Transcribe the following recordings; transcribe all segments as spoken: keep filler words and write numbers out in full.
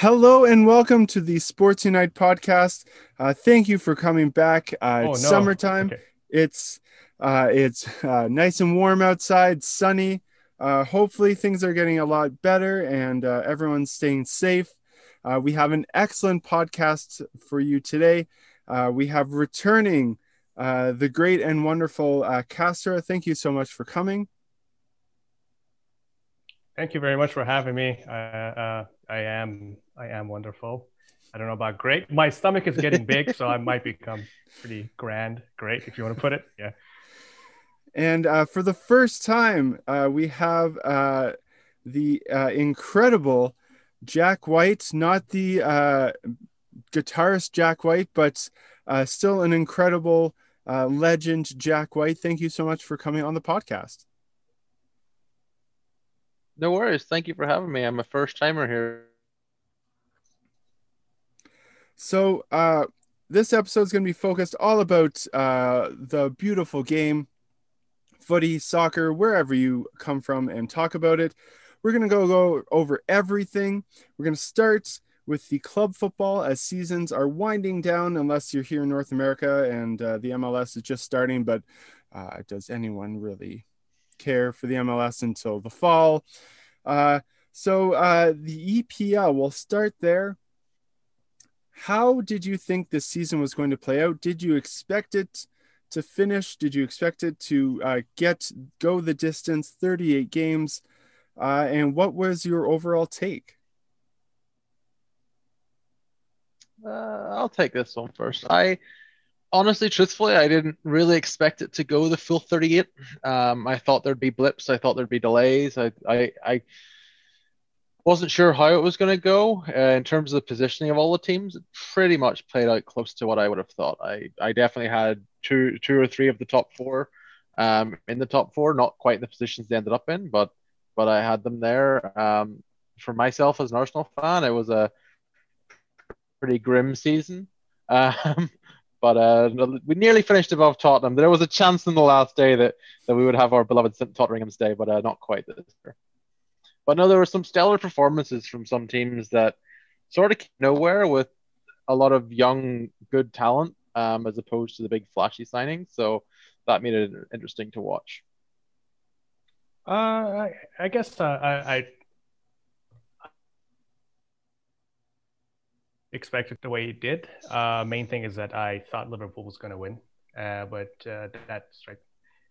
Hello and welcome to the Sports Unite podcast. Uh, thank you for coming back. Uh, oh, it's no. summertime. Okay. It's uh, it's uh, nice and warm outside, sunny. Uh, hopefully things are getting a lot better and uh, everyone's staying safe. Uh, we have an excellent podcast for you today. Uh, we have returning uh, the great and wonderful uh, Castor. Thank you so much for coming. Thank you very much for having me. Uh, uh, I am I am wonderful. I don't know about great. My stomach is getting big, so I might become pretty grand. Great, if you want to put it. Yeah. And uh, for the first time, uh, we have uh, the uh, incredible Jack White, not the uh, guitarist Jack White, but uh, still an incredible uh, legend, Jack White. Thank you so much for coming on the podcast. No worries. Thank you for having me. I'm a first timer here. So uh, this episode is going to be focused all about uh, the beautiful game, footy, soccer, wherever you come from and talk about it. We're going to go, go over everything. We're going to start with the club football as seasons are winding down, unless you're here in North America and uh, the M L S is just starting. But uh, does anyone really care for the M L S until the fall? Uh, so uh, the E P L, we'll start there. How did you think this season was going to play out? Did you expect it to finish? Did you expect it to uh, get go the distance, thirty-eight games? Uh, and what was your overall take? Uh, I'll take this one first. I honestly, truthfully, I didn't really expect it to go the full thirty-eight. Um, I thought there'd be blips. I thought there'd be delays. I I, I wasn't sure how it was going to go. Uh, in terms of the positioning of all the teams, it pretty much played out close to what I would have thought. I, I definitely had two two or three of the top four um, in the top four, not quite in the positions they ended up in, but but I had them there. Um, for myself as an Arsenal fan, it was a pretty grim season. Um, But uh, we nearly finished above Tottenham. There was a chance in the last day that, that we would have our beloved Saint Tottenham's Day, but uh, not quite this year. But no, there were some stellar performances from some teams that sort of came nowhere with a lot of young, good talent um, as opposed to the big flashy signings. So that made it interesting to watch. Uh, I, I guess uh, I... I... expected the way it did. Uh, main thing is that I thought Liverpool was going to win, uh, but uh, that's right.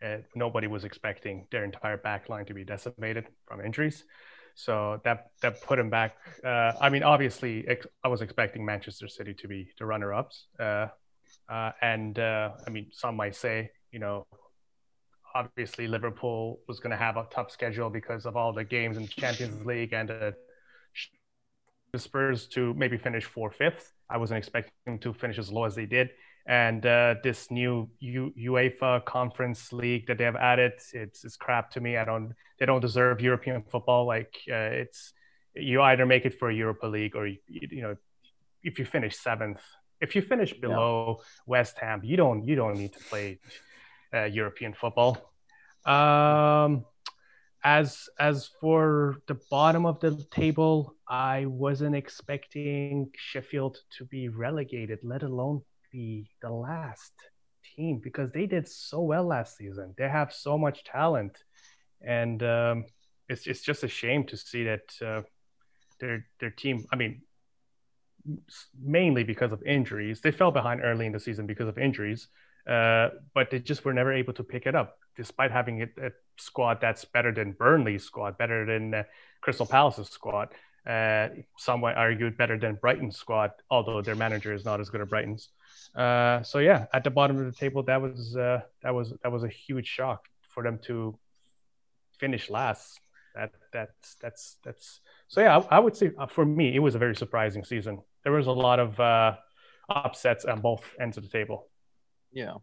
Uh, nobody was expecting their entire back line to be decimated from injuries. So that that put them back. Uh, I mean, obviously, ex- I was expecting Manchester City to be the runner-ups. Uh, uh, and uh, I mean, some might say, you know, obviously Liverpool was going to have a tough schedule because of all the games in the Champions League and the uh, the Spurs to maybe finish fourth, fifth. I wasn't expecting them to finish as low as they did. And uh, this new U- UEFA Conference League that they have added, it's, it's crap to me. I don't. They don't deserve European football. Like uh, it's, you either make it for Europa League or you, you know, if you finish seventh, if you finish below yeah. West Ham, you don't you don't need to play uh, European football. Um, As as for the bottom of the table, I wasn't expecting Sheffield to be relegated, let alone be the last team, because they did so well last season. They have so much talent, and um, it's it's just a shame to see that uh, their their team. I mean, mainly because of injuries, they fell behind early in the season because of injuries, uh, but they just were never able to pick it up, despite having it. A squad that's better than Burnley's squad, better than uh, Crystal Palace's squad. Uh, some might argue better than Brighton's squad, although their manager is not as good as Brighton's. Uh, so yeah, at the bottom of the table, that was uh, that was that was a huge shock for them to finish last. That that's that's that's so yeah. I, I would say uh, for me, it was a very surprising season. There was a lot of uh, upsets on both ends of the table. Yeah.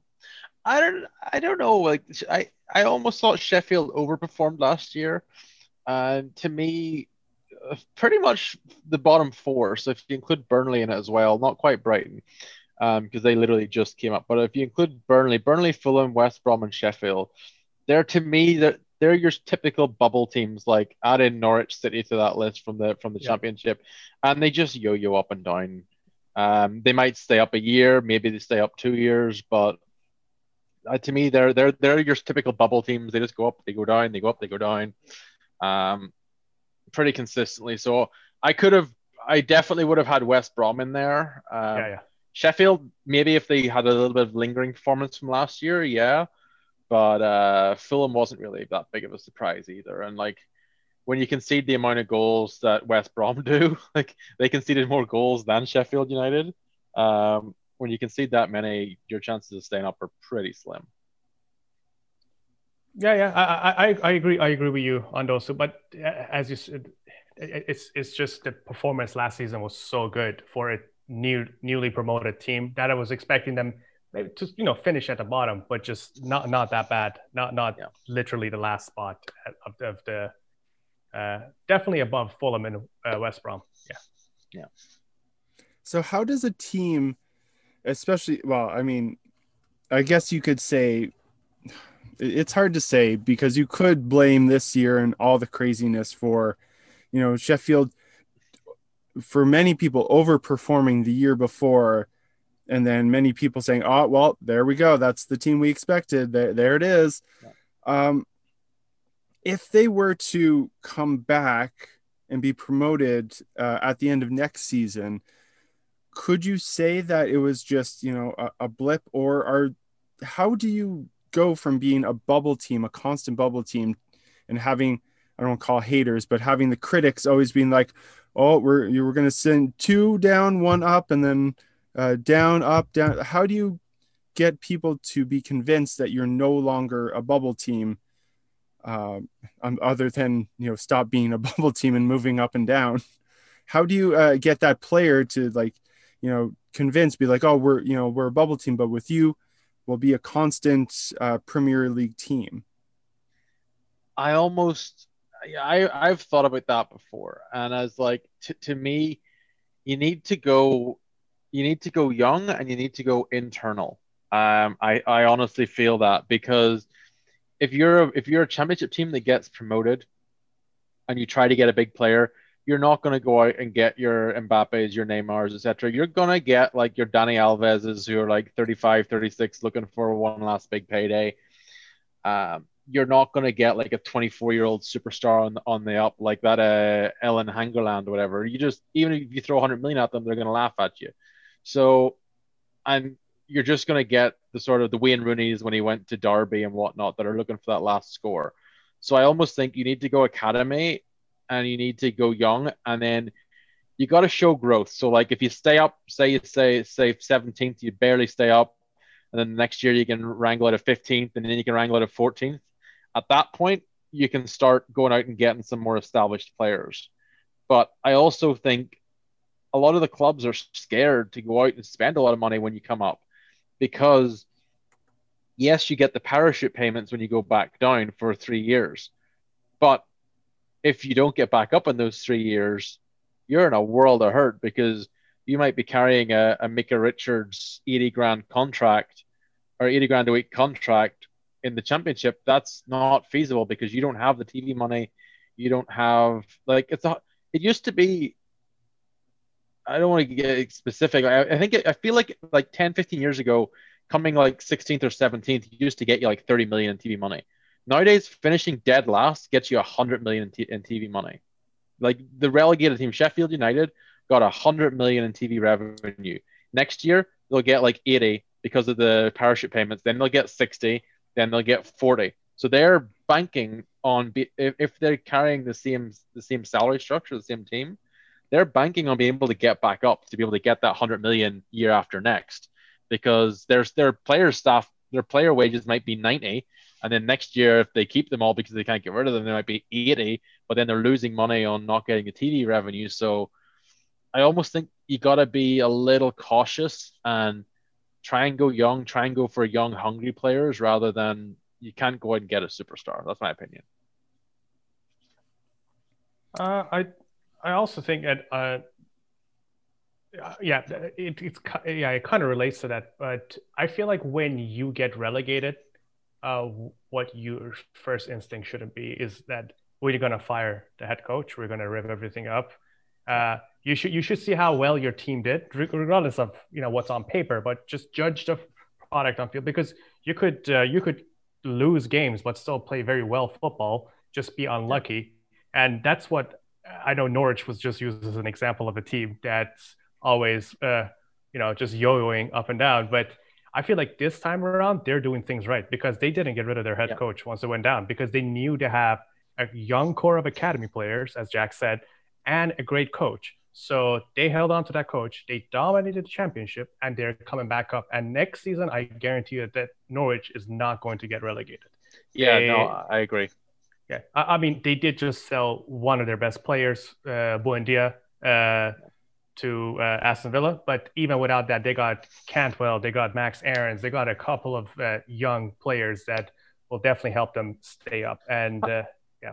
I don't, I don't know. Like, I, I almost thought Sheffield overperformed last year. Uh, to me, pretty much the bottom four. So if you include Burnley in it as well, not quite Brighton, um, because they literally just came up. But if you include Burnley, Burnley, Fulham, West Brom, and Sheffield, they're to me that they're your typical bubble teams. Like add in Norwich City to that list from the from the yeah. Championship, and they just yo-yo up and down. Um, they might stay up a year, maybe they stay up two years, but uh, to me, they're they're they're your typical bubble teams. They just go up, they go down, they go up, they go down, um, pretty consistently. So I could have, I definitely would have had West Brom in there. Um, yeah, yeah. Sheffield, maybe if they had a little bit of lingering performance from last year, yeah. But uh, Fulham wasn't really that big of a surprise either. And like when you concede the amount of goals that West Brom do, like they conceded more goals than Sheffield United. Um, when you concede that many, your chances of staying up are pretty slim. Yeah, yeah, I, I, I agree. I agree with you on those. But as you said, it's it's just the performance last season was so good for a new newly promoted team that I was expecting them maybe to, you know, finish at the bottom, but just not not that bad. Not not yeah. literally the last spot of, of the uh, definitely above Fulham and uh, West Brom. Yeah, yeah. So how does a team, especially? Well, I mean, I guess you could say. It's hard to say because you could blame this year and all the craziness for, you know, Sheffield, for many people overperforming the year before. And then many people saying, oh, well, there we go. That's the team we expected. There, there it is. Yeah. Um, if they were to come back and be promoted uh, at the end of next season, could you say that it was just, you know, a, a blip or are, how do you go from being a bubble team, a constant bubble team, and having, I don't want to call haters, but having the critics always being like, oh, we're you were going to send two down, one up, and then uh, down, up, down. How do you get people to be convinced that you're no longer a bubble team um, other than, you know, stop being a bubble team and moving up and down? How do you uh, get that player to, like, you know, convince, be like, oh, we're, you know, we're a bubble team, but with you, will be a constant uh, Premier League team. I almost, I, I've thought about that before. And I was like, t- to me, you need to go, you need to go young and you need to go internal. Um, I, I honestly feel that because if you're, a, if you're a championship team that gets promoted and you try to get a big player, you're not going to go out and get your Mbappes, your Neymars, et cetera. You're going to get like your Dani Alveses who are like thirty-five, thirty-six looking for one last big payday. Um, you're not going to get like a twenty-four-year-old superstar on the, on the up like that uh, Ellen Hangeland or whatever. You just, even if you throw one hundred million at them, they're going to laugh at you. So, and you're just going to get the sort of the Wayne Rooney's when he went to Derby and whatnot that are looking for that last score. So I almost think you need to go academy and you need to go young, and then you got to show growth. So, like, if you stay up, say you say say seventeenth, you barely stay up, and then the next year you can wrangle out a fifteenth, and then you can wrangle out a fourteenth. At that point, you can start going out and getting some more established players. But I also think a lot of the clubs are scared to go out and spend a lot of money when you come up, because yes, you get the parachute payments when you go back down for three years, but if you don't get back up in those three years, you're in a world of hurt because you might be carrying a, a Micah Richards eighty grand contract or eighty grand a week contract in the championship. That's not feasible because you don't have the T V money. You don't have like it's a, it used to be. I don't want to get specific. I, I think it, I feel like like ten, fifteen years ago, coming like sixteenth or seventeenth used to get you like thirty million in T V money. Nowadays, finishing dead last gets you one hundred million dollars in, t- in T V money. Like the relegated team, Sheffield United, got one hundred million dollars in T V revenue. Next year, they'll get like eighty because of the parachute payments. Then they'll get sixty. Then they'll get forty. So they're banking on, be- if, if they're carrying the same the same salary structure, the same team, they're banking on being able to get back up, to be able to get that one hundred million dollars year after next. Because there's their player staff, their player wages might be ninety. And then next year, if they keep them all because they can't get rid of them, they might be eighty, but then they're losing money on not getting the T V revenue. So I almost think you got to be a little cautious and try and go young, try and go for young, hungry players rather than you can't go out and get a superstar. That's my opinion. Uh, I I also think that, uh, yeah, it, it's, yeah, it kind of relates to that, but I feel like when you get relegated, uh, what your first instinct shouldn't be is that we're going to fire the head coach. We're going to rip everything up. Uh, you should you should see how well your team did, regardless of you know what's on paper, but just judge the product on field, because you could uh, you could lose games but still play very well football, just be unlucky. And that's what I know. Norwich was just used as an example of a team that's always uh, you know just yo-yoing up and down, but I feel like this time around they're doing things right, because they didn't get rid of their head yeah. coach once it went down, because they knew to have a young core of academy players, as Jack said, and a great coach. So they held on to that coach. They dominated the championship, and they're coming back up. And next season, I guarantee you that Norwich is not going to get relegated. Yeah, they, no, I agree. Yeah, I, I mean, they did just sell one of their best players, uh, Buendia, uh, to uh, Aston Villa. But even without that, they got Cantwell, they got Max Aarons, they got a couple of uh, young players that will definitely help them stay up. And uh, yeah,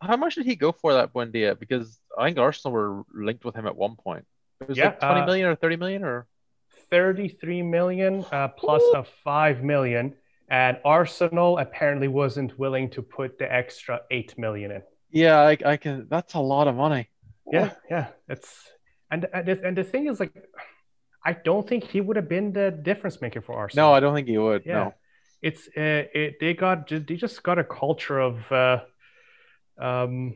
how much did he go for, that Buendia? Because I think Arsenal were linked with him at one point. It was yeah, like twenty uh, million or thirty million or thirty-three million uh, plus Ooh. a five million, and Arsenal apparently wasn't willing to put the extra eight million in. Yeah, I, I can. That's a lot of money. Yeah, Ooh. yeah. It's and and the, and the thing is, like, I don't think he would have been the difference maker for Arsenal. No, I don't think he would. Yeah. No, it's uh, it, they got they just got a culture of uh, um.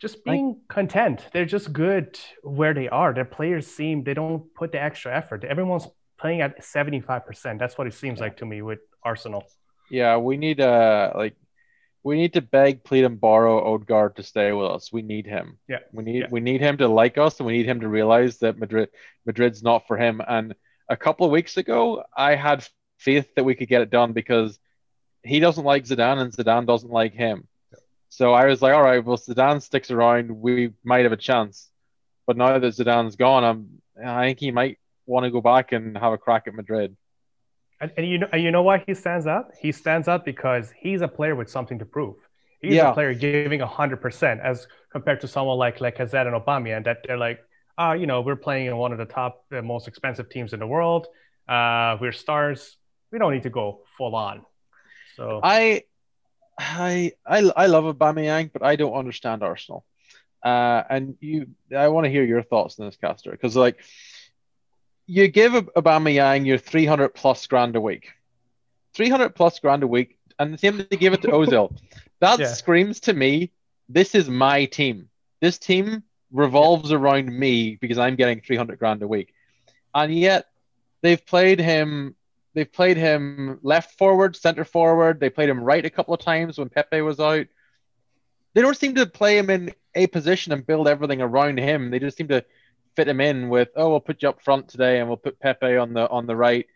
just being I, content. They're just good where they are. Their players seem, they don't put the extra effort. Everyone's playing at seventy-five percent. That's what it seems yeah. like to me with Arsenal. Yeah, we need uh, like, we need to beg, plead, and borrow Odegaard to stay with us. We need him. Yeah, we need yeah. we need him to like us, and we need him to realize that Madrid Madrid's not for him. And a couple of weeks ago, I had faith that we could get it done, because he doesn't like Zidane, and Zidane doesn't like him. So I was like, all right, well, Zidane sticks around, we might have a chance. But now that Zidane's gone, I'm, I think he might want to go back and have a crack at Madrid. And, and you know, you know why he stands out? He stands out because he's a player with something to prove. He's yeah. a player giving one hundred percent, as compared to someone like Lacazette and Aubameyang, that they're like, ah, oh, you know, we're playing in one of the top, uh, most expensive teams in the world. Uh, we're stars. We don't need to go full on. So I. I, I I love Aubameyang, but I don't understand Arsenal. Uh, and you, I want to hear your thoughts on this, Castor, because like, you give Aubameyang your three hundred plus grand a week, three hundred plus grand a week, and the same that they give it to Özil. That yeah. screams to me, this is my team. This team revolves yeah. around me, because I'm getting three hundred grand a week, and yet they've played him. They've played him left forward, center forward. They played him right a couple of times when Pepe was out. They don't seem to play him in a position and build everything around him. They just seem to fit him in with, oh, we'll put you up front today, and we'll put Pepe on the on the right,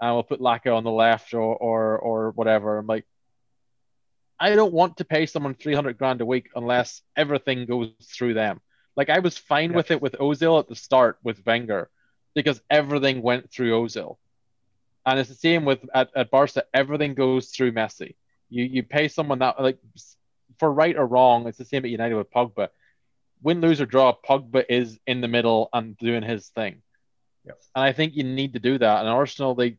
and we'll put Laka on the left, or or or whatever. I'm like, I don't want to pay someone three hundred grand a week unless everything goes through them. Like, I was fine yeah. with it with Ozil at the start with Wenger, because everything went through Ozil. And it's the same with at, at Barca. Everything goes through Messi. You you pay someone that, like, for right or wrong, it's the same at United with Pogba. Win, lose, or draw, Pogba is in the middle and doing his thing. Yep. And I think you need to do that. And Arsenal, they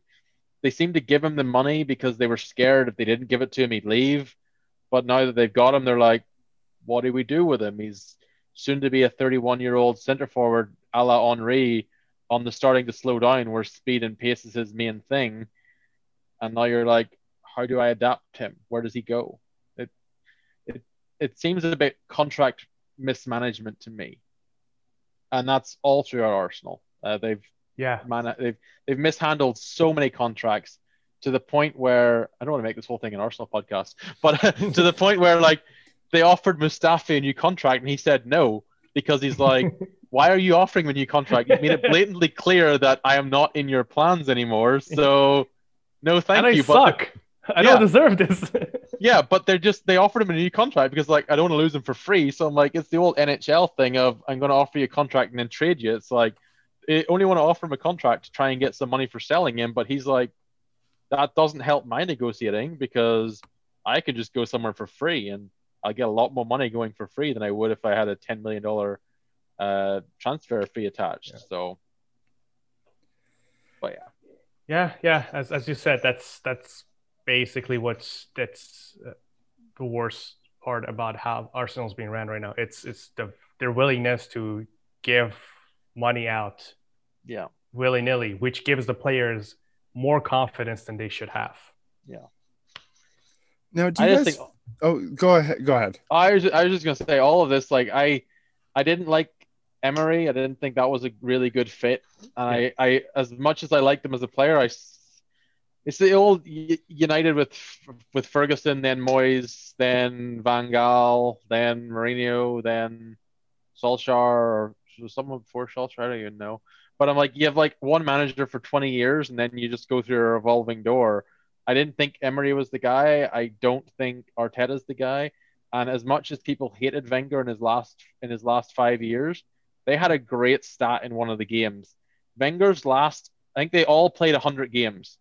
they seem to give him the money because they were scared if they didn't give it to him, he'd leave. But now that they've got him, they're like, what do we do with him? He's soon to be a thirty-one-year-old centre forward a la Henry, on the starting to slow down, where speed and pace is his main thing. And now you're like, how do I adapt him? Where does he go? It it it seems a bit contract mismanagement to me. And that's all throughout Arsenal. Uh, they've yeah man they've they've mishandled so many contracts, to the point where I don't want to make this whole thing an Arsenal podcast, but to the point where, like, they offered Mustafi a new contract and he said no, because he's like, why are you offering me a new contract? You've made it blatantly clear that I am not in your plans anymore. So, no, thank and you. I but suck. The, I yeah. don't deserve this. yeah, but they're just, they offered him a new contract because, like, I don't want to lose him for free. So I'm like, it's the old N H L thing of, I'm going to offer you a contract and then trade you. It's like, I only want to offer him a contract to try and get some money for selling him. But he's like, that doesn't help my negotiating, because I could just go somewhere for free and I'll get a lot more money going for free than I would if I had a ten million dollars uh, transfer fee attached. Yeah. So, but yeah, yeah, yeah. As as you said, that's that's basically what's that's uh, the worst part about how Arsenal's being ran right now. It's it's the their willingness to give money out, yeah, willy nilly, which gives the players more confidence than they should have. Yeah. Now, do you I guys? Just think, oh, go ahead. Go ahead. I was I was just gonna say all of this. Like I, I didn't like Emery. I didn't think that was a really good fit. And I, I as much as I liked him as a player, I. It's the old United with with Ferguson, then Moyes, then Van Gaal, then Mourinho, then Solskjaer, or someone before Solskjaer, I don't even know. But I'm like, you have like one manager for twenty years, and then you just go through a revolving door. I didn't think Emery was the guy. I don't think Arteta's the guy. And as much as people hated Wenger in his last in his last five years, they had a great stat in one of the games. Wenger's last, I think they all played one hundred games.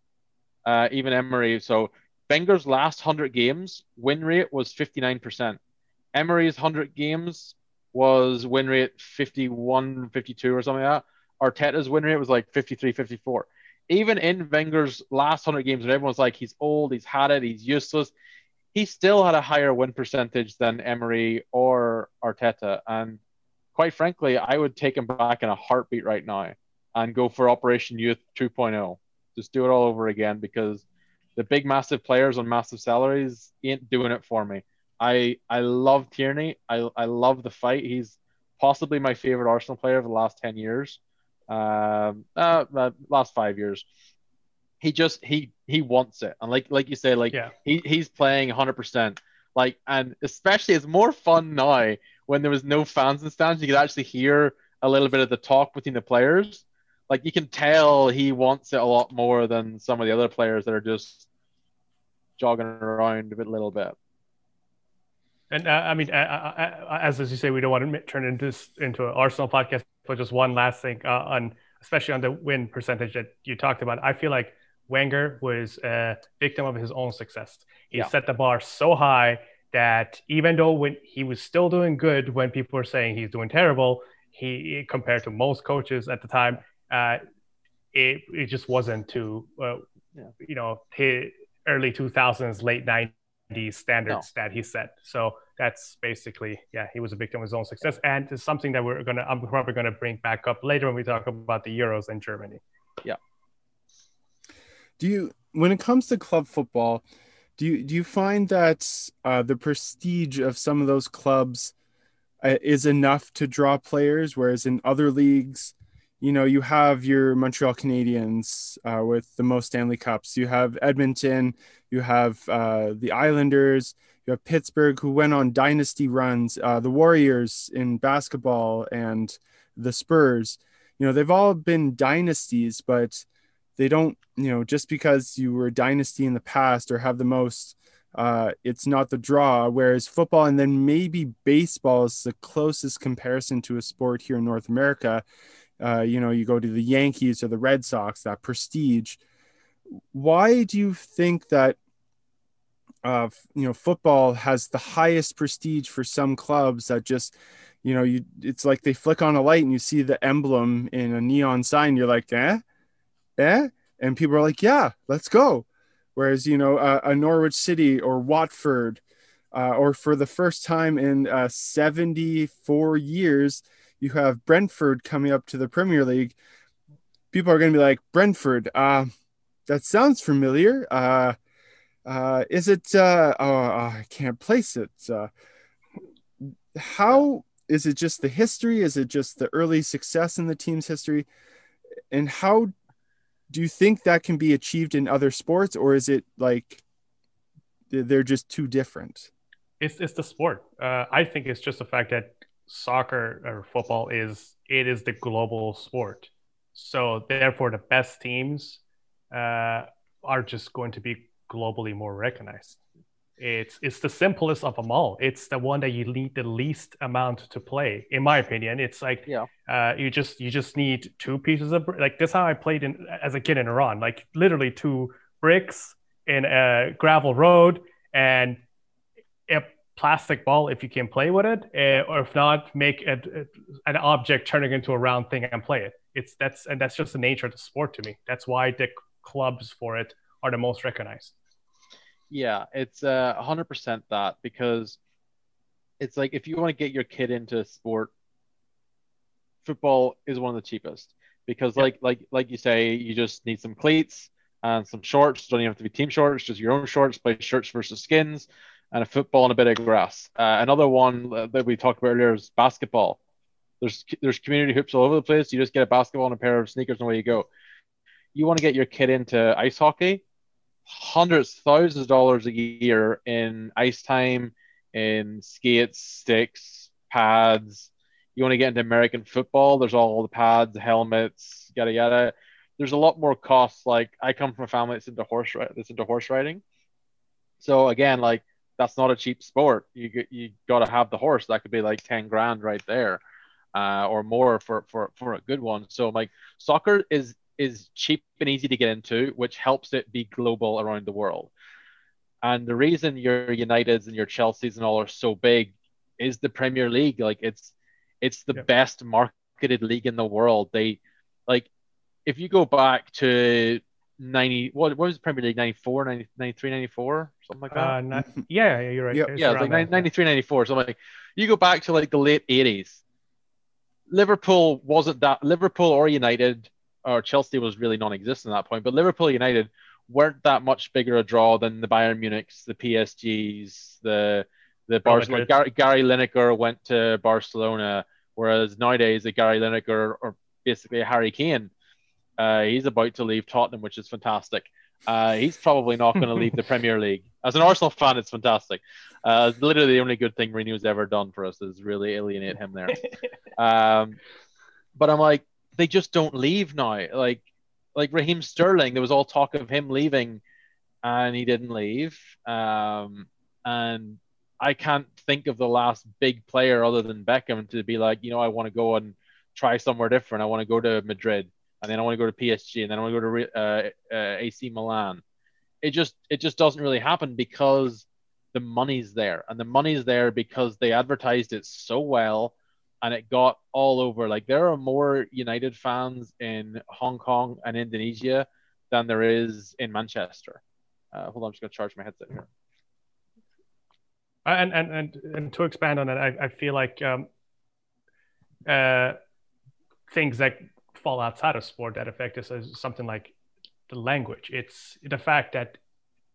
Uh, even Emery. So Wenger's last one hundred games, win rate was fifty-nine percent. Emery's one hundred games was win rate fifty-one, fifty-two or something like that. Arteta's win rate was like fifty-three, fifty-four. Even in Wenger's last one hundred games, when everyone's like, he's old, he's had it, he's useless, he still had a higher win percentage than Emery or Arteta. And quite frankly, I would take him back in a heartbeat right now and go for Operation Youth two point oh. Just do it all over again, because the big, massive players on massive salaries ain't doing it for me. I I love Tierney. I, I love the fight. He's possibly my favorite Arsenal player of the last ten years, um, uh, uh, last five years. He just he he wants it, and like like you say, like yeah. he he's playing one hundred percent. Like, and especially it's more fun now when there was no fans in stands. You could actually hear a little bit of the talk between the players. Like, you can tell he wants it a lot more than some of the other players that are just jogging around a little bit. And uh, I mean, I, I, I, as as you say, we don't want to turn into this into an Arsenal podcast, but just one last thing uh, on, especially on the win percentage that you talked about. I feel like Wenger was a victim of his own success. He yeah. set the bar so high that even though when he was still doing good, when people were saying he's doing terrible, he compared to most coaches at the time. Uh, it it just wasn't to uh, yeah. you know, his early two thousands, late nineties standards no. that he set. So that's basically yeah, he was a victim of his own success, and it's something that we're gonna I'm probably gonna bring back up later when we talk about the Euros and Germany. Yeah. Do you, when it comes to club football, do you do you find that uh, the prestige of some of those clubs uh, is enough to draw players, whereas in other leagues? You know, you have your Montreal Canadiens uh, with the most Stanley Cups. You have Edmonton. You have uh, the Islanders. You have Pittsburgh, who went on dynasty runs. Uh, the Warriors in basketball and the Spurs. You know, they've all been dynasties, but they don't, you know, just because you were a dynasty in the past or have the most, uh, it's not the draw. Whereas football, and then maybe baseball, is the closest comparison to a sport here in North America. Uh, you know, you go to the Yankees or the Red Sox, that prestige. Why do you think that, uh, you know, football has the highest prestige for some clubs that just, you know, you it's like they flick on a light and you see the emblem in a neon sign. You're like, eh, eh? And people are like, yeah, let's go. Whereas, you know, uh, a Norwich City or Watford uh, or for the first time in uh, seventy-four years, you have Brentford coming up to the Premier League. People are going to be like, Brentford, uh, that sounds familiar. Uh, uh, is it, uh, oh, I can't place it. Uh, how is it just the history? Is it just the early success in the team's history? And how do you think that can be achieved in other sports? Or is it like they're just too different? It's, it's the sport. Uh, I think it's just the fact that soccer or football is it is the global sport, so therefore the best teams uh, are just going to be globally more recognized. It's it's the simplest of them all. It's the one that you need the least amount to play, in my opinion. It's like yeah. uh, you just you just need two pieces of like that's how I played in as a kid in Iran, like literally two bricks in a gravel road and a plastic ball if you can play with it, uh, or if not, make a, a, an object turning into a round thing and play it. It's that's and that's just the nature of the sport to me. That's why the clubs for it are the most recognized. Yeah, it's uh, one hundred percent that, because it's like if you want to get your kid into sport, football is one of the cheapest, because yep. like like like you say, you just need some cleats and some shorts. Don't even have to be team shorts, just your own shorts, play shirts versus skins, and a football and a bit of grass. Uh, another one that we talked about earlier is basketball. There's there's community hoops all over the place. You just get a basketball and a pair of sneakers and away you go. You want to get your kid into ice hockey, hundreds, thousands of dollars a year in ice time, in skates, sticks, pads. You want to get into American football, there's all the pads, helmets, yada, yada. There's a lot more costs. Like, I come from a family that's into horse, that's into horse riding. So again, like, that's not a cheap sport. You you got to have the horse. That could be like ten grand right there. Uh, or more for, for, for a good one. So like soccer is, is cheap and easy to get into, which helps it be global around the world. And the reason your Uniteds and your Chelseas and all are so big is the Premier League. Like it's, it's the yep. best marketed league in the world. They like, if you go back to ninety, what, what was the Premier League? ninety-four, ninety-three, ninety-four, something like that. Uh, not, yeah, you're right. Yep. Yeah. It's like that. ninety-three, ninety-four. So like you go back to like the late eighties, Liverpool wasn't that Liverpool or United or Chelsea was really non-existent at that point, but Liverpool United weren't that much bigger a draw than the Bayern Munichs, the P S Gs, the the Barcelona. Gary, Gary Lineker went to Barcelona, whereas nowadays the Gary Lineker or basically a Harry Kane. Uh, he's about to leave Tottenham, which is fantastic. Uh, he's probably not going to leave the Premier League. As an Arsenal fan, it's fantastic. Uh, literally the only good thing Renew's ever done for us is really alienate him there. Um, but I'm like, they just don't leave now. Like, like Raheem Sterling, there was all talk of him leaving, and he didn't leave. Um, and I can't think of the last big player other than Beckham to be like, you know, I want to go and try somewhere different. I want to go to Madrid, and then I want to go to P S G, and then I want to go to uh, uh, A C Milan. It just it just doesn't really happen because the money's there, and the money's there because they advertised it so well, and it got all over. Like there are more United fans in Hong Kong and Indonesia than there is in Manchester. Uh, hold on, I'm just gonna charge my headset here. And and and, and to expand on that, I, I feel like um, uh, things like fall outside of sport that affect us as something like the language. It's the fact that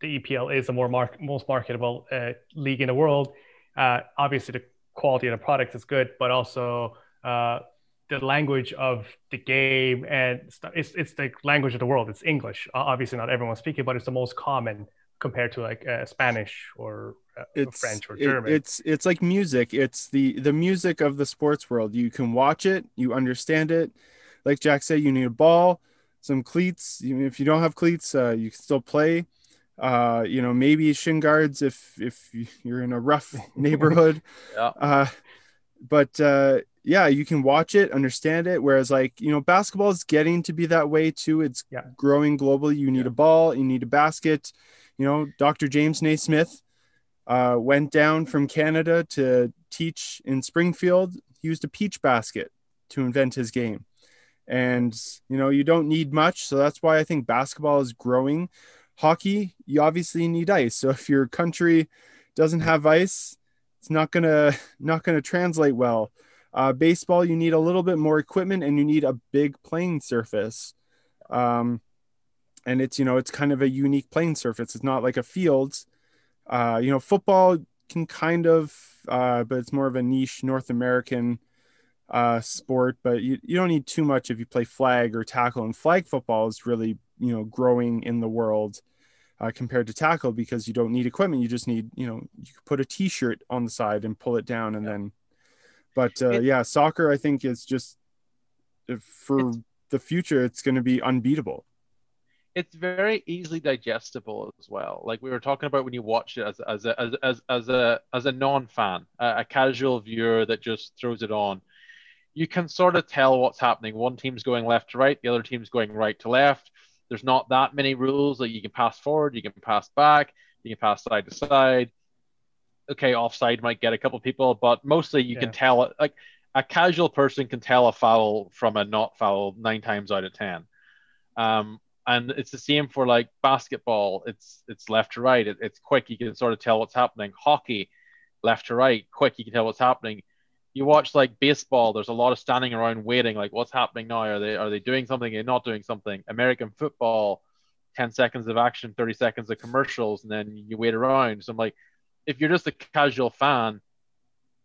the E P L is the more mark- most marketable uh, league in the world. Uh, obviously, the quality of the product is good, but also uh, the language of the game and st- it's it's the language of the world. It's English. Obviously, not everyone speaks it, but it's the most common compared to like uh, Spanish or uh, it's, French or German. It, it's it's like music. It's the the music of the sports world. You can watch it. You understand it. Like Jack said, you need a ball, some cleats. Even if you don't have cleats, uh, you can still play. Uh, you know, maybe shin guards if if you're in a rough neighborhood. yeah. Uh, but uh, yeah, you can watch it, understand it. Whereas, like you know, basketball is getting to be that way too. It's yeah. growing globally. You need yeah. a ball, you need a basket. You know, Doctor James Naismith uh, went down from Canada to teach in Springfield. He used a peach basket to invent his game. And, you know, you don't need much. So that's why I think basketball is growing. Hockey, you obviously need ice. So if your country doesn't have ice, it's not going to not going to translate well. Uh, baseball, you need a little bit more equipment and you need a big playing surface. Um, and it's, you know, it's kind of a unique playing surface. It's not like a field. Uh, you know, football can kind of, uh, but it's more of a niche North American uh sport, but you, you don't need too much if you play flag or tackle, and flag football is really, you know, growing in the world uh, compared to tackle, because you don't need equipment. You just need, you know, you could put a t-shirt on the side and pull it down and yeah. then but uh, it, yeah soccer I think is just for the future. It's going to be unbeatable. It's very easily digestible as well. Like we were talking about, when you watch it as as a, as as as a as a non-fan, a, a casual viewer that just throws it on, you can sort of tell what's happening. One team's going left to right, the other team's going right to left. There's not that many rules. Like you can pass forward, you can pass back, you can pass side to side. Okay, offside might get a couple of people, but mostly you yeah. can tell. Like a casual person can tell a foul from a not foul nine times out of ten. Um, And it's the same for like basketball. It's it's left to right. It, it's quick. You can sort of tell what's happening. Hockey, left to right, quick. You can tell what's happening. You watch like baseball. There's a lot of standing around waiting. Like, what's happening now? Are they are they doing something? They're not doing something. American football, ten seconds of action, thirty seconds of commercials, and then you wait around. So I'm like, if you're just a casual fan,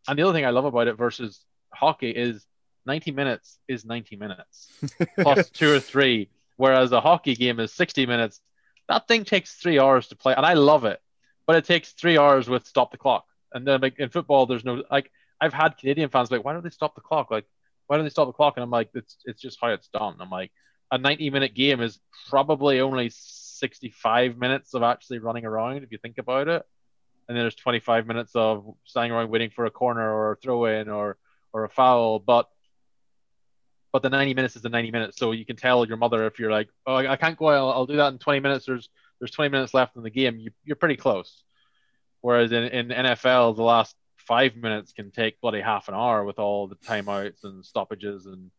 and the other thing I love about it versus hockey is ninety minutes is ninety minutes plus two or three. Whereas a hockey game is sixty minutes. That thing takes three hours to play, and I love it. But it takes three hours with stop the clock. And then, like in football, there's no like. I've had Canadian fans like, why don't they stop the clock? Like, why don't they stop the clock? And I'm like, it's it's just how it's done. I'm like, a ninety minute game is probably only sixty-five minutes of actually running around if you think about it, and then there's twenty-five minutes of standing around waiting for a corner or a throw in or or a foul, but. But the ninety minutes is the ninety minutes. So you can tell your mother if you're like, oh, I can't go out. I'll, I'll do that in twenty minutes. There's there's twenty minutes left in the game. You, you're pretty close. Whereas in, in N F L, the last five minutes can take bloody half an hour with all the timeouts and stoppages and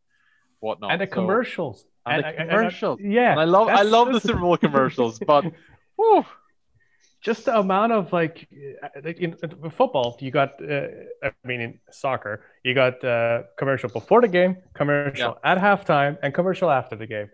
whatnot. And the so, commercials. And, and the commercials. And, and, yeah. And I love I love the Super Bowl commercials. But whew. Just the amount of like, in football, you got, uh, I mean, in soccer, you got uh, commercial before the game, commercial yeah. at halftime, and commercial after the game.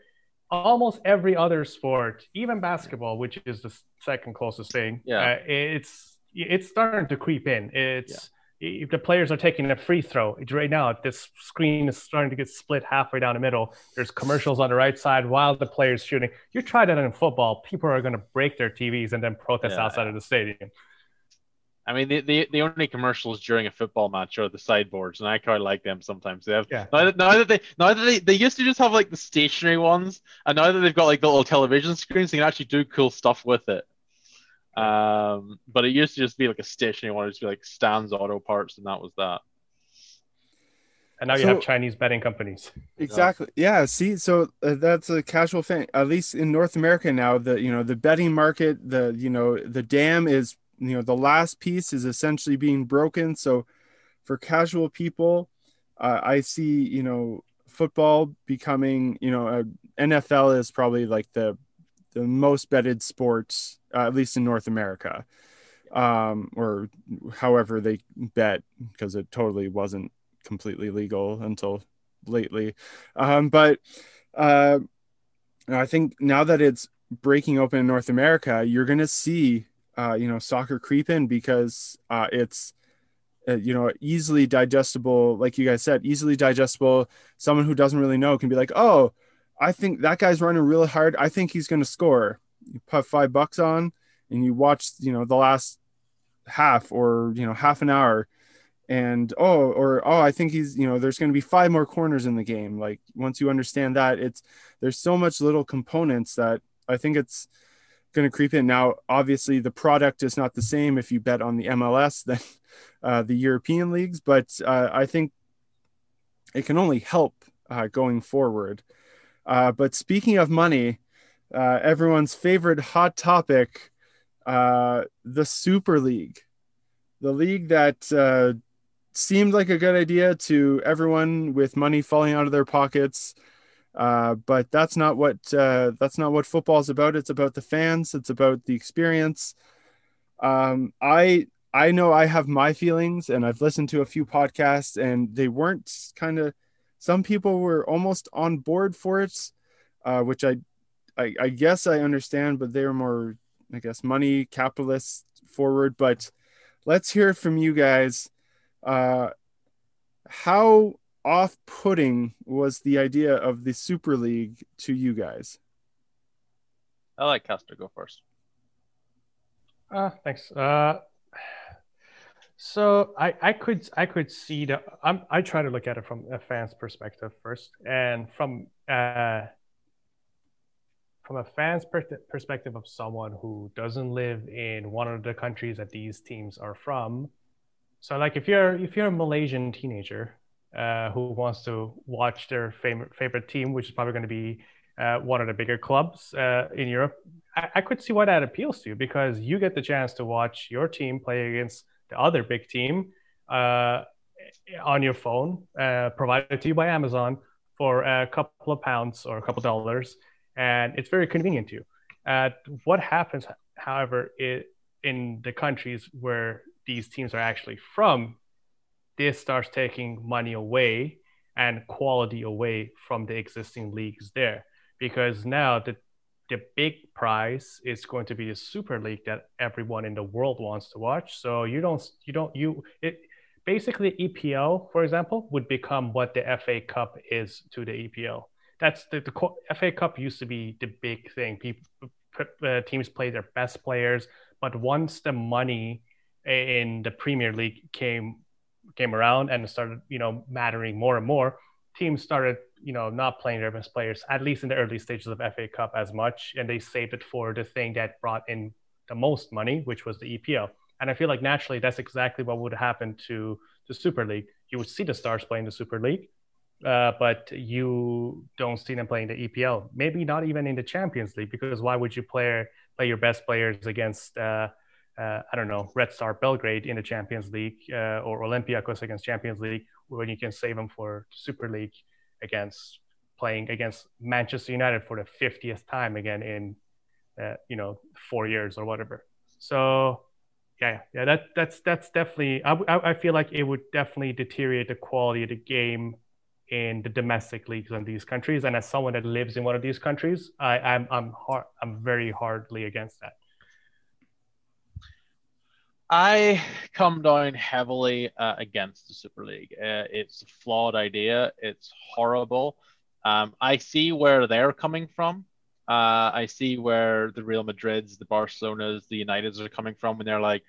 Almost every other sport, even basketball, which is the second closest thing, yeah. uh, it's it's starting to creep in. It's yeah. if the players are taking a free throw right now, this screen is starting to get split halfway down the middle. There's commercials on the right side while the player's shooting. You try that in football, people are going to break their T Vs and then protest yeah. outside of the stadium. I mean, the, the the only commercials during a football match are the sideboards, and I quite like them sometimes. They have yeah. now, that, now that they now that they, they used to just have like the stationary ones, and now that they've got like the little television screens, they can actually do cool stuff with it. Um, but it used to just be like a stationary one, it'd just be like Stan's Auto Parts, and that was that. And now you so, have Chinese betting companies. Exactly. Yeah. See, so uh, that's a casual thing. At least in North America now, the you know the betting market, the you know the dam is. You know, the last piece is essentially being broken. So for casual people, uh, I see, you know, football becoming, you know, uh, N F L is probably like the the most betted sports, uh, at least in North America, um, or however they bet, because it totally wasn't completely legal until lately. Um, but uh, I think now that it's breaking open in North America, you're going to see Uh, you know, soccer creep in because uh, it's, uh, you know, easily digestible. Like you guys said, easily digestible. Someone who doesn't really know can be like, oh, I think that guy's running really hard. I think he's going to score. You put five bucks on and you watch, you know, the last half or, you know, half an hour. And, oh, or, oh, I think he's, you know, there's going to be five more corners in the game. Like once you understand that, it's, there's so much little components that I think it's going to creep in. Now obviously the product is not the same if you bet on the M L S than uh, the European leagues, but uh, I think it can only help uh, going forward. Uh, but speaking of money, uh, everyone's favorite hot topic, uh, the Super League, the league that uh, seemed like a good idea to everyone with money falling out of their pockets. Uh, but that's not what uh, that's not what football is about. It's about the fans. It's about the experience. Um, I I know I have my feelings, and I've listened to a few podcasts, and they weren't kind of. Some people were almost on board for it, uh, which I, I I guess I understand, but they were more, I guess, money capitalist forward. But let's hear from you guys. Uh, how. Off-putting was the idea of the Super League to you guys? I'll let Castor go first. Uh, thanks. Uh, so I, I could I could see the I'm I try to look at it from a fan's perspective first, and from uh, from a fan's per- perspective of someone who doesn't live in one of the countries that these teams are from. So like if you're if you're a Malaysian teenager. Uh, who wants to watch their favorite favorite team, which is probably going to be uh, one of the bigger clubs uh, in Europe. I, I could see why that appeals to you, because you get the chance to watch your team play against the other big team uh, on your phone, uh, provided to you by Amazon for a couple of pounds or a couple of dollars. and it's very convenient to you. Uh, what happens, however, it, in the countries where these teams are actually from, this starts taking money away and quality away from the existing leagues there, because now the the big prize is going to be the Super League that everyone in the world wants to watch. So you don't, you don't, you, it basically E P L, for example, would become what the F A Cup is to the E P L. That's the, the F A Cup used to be the big thing. People, uh, teams play their best players, but once the money in the Premier League came, came around and started, you know, mattering more and more, teams started, you know, not playing their best players, at least in the early stages of F A Cup as much. And they saved it for the thing that brought in the most money, which was the E P L. And I feel like naturally that's exactly what would happen to the Super League. You would see the stars playing the Super League, uh, but you don't see them playing the E P L. Maybe not even in the Champions League, because why would you play, play your best players against, uh, uh, I don't know, Red Star Belgrade in the Champions League, uh, or Olympiacos against Champions League, when you can save them for the Super League, against playing against Manchester United for the fiftieth time again in, uh, you know, four years or whatever. So yeah, yeah, that that's that's definitely, I, I feel like it would definitely deteriorate the quality of the game in the domestic leagues in these countries. And as someone that lives in one of these countries, I, I'm I'm hard, I'm very hardly against that. I come down heavily uh, against the Super League. Uh, it's a flawed idea. It's horrible. Um, I see where they're coming from. Uh, I see where the Real Madrids, the Barcelonas, the Uniteds are coming from when they're like,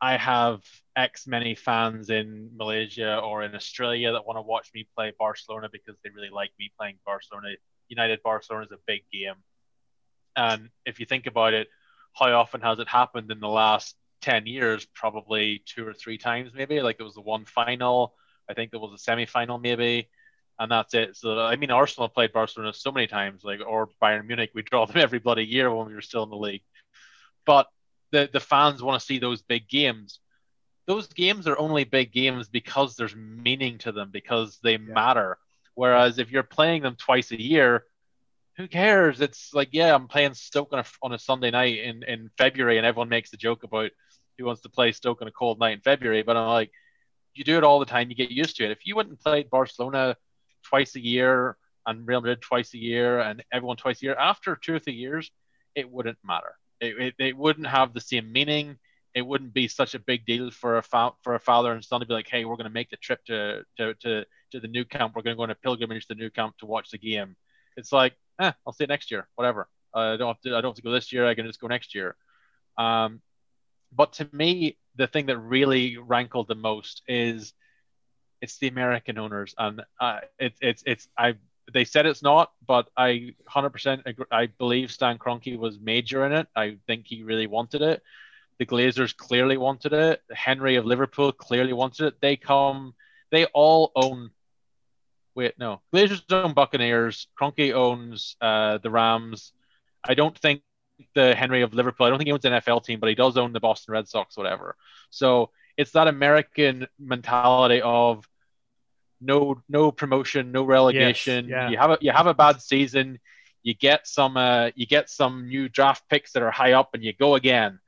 I have X many fans in Malaysia or in Australia that want to watch me play Barcelona because they really like me playing Barcelona. United Barcelona is a big game. And if you think about it, how often has it happened in the last ten years? Probably two or three times, maybe. Like, it was the one final, I think there was a semi-final maybe, and that's it. So I mean, Arsenal played Barcelona so many times, like, or Bayern Munich, we draw them every bloody year when we were still in the league. But the the fans want to see those big games. Those games are only big games because there's meaning to them, because they yeah. matter. Whereas if you're playing them twice a year, who cares? It's like, yeah, I'm playing Stoke on a, on a Sunday night in, in February, and everyone makes the joke about who wants to play Stoke on a cold night in February. But I'm like, you do it all the time, you get used to it. If you wouldn't play Barcelona twice a year and Real Madrid twice a year and everyone twice a year, after two or three years, it wouldn't matter. It, it, it wouldn't have the same meaning. It wouldn't be such a big deal for a fa- for a father and son to be like, hey, we're going to make the trip to, to, to, to the new camp. We're going to go on a pilgrimage to the new camp to watch the game. It's like, eh, I'll see it next year, whatever. Uh, I don't have to, I don't have to go this year. I can just go next year. Um, but to me, the thing that really rankled the most is it's the American owners. And uh, it, it's, it's, I, they said it's not, but I one hundred percent agree. I believe Stan Kroenke was major in it. I think he really wanted it. The Glazers clearly wanted it. Henry of Liverpool clearly wanted it. They come, they all own Wait, no. Glazers own Buccaneers. Kroenke owns uh, the Rams. I don't think the Henry of Liverpool, I don't think he owns an N F L team, but he does own the Boston Red Sox, whatever. So it's that American mentality of no no promotion, no relegation. Yes, yeah. You have a you have a bad season, you get some uh, you get some new draft picks that are high up, and you go again.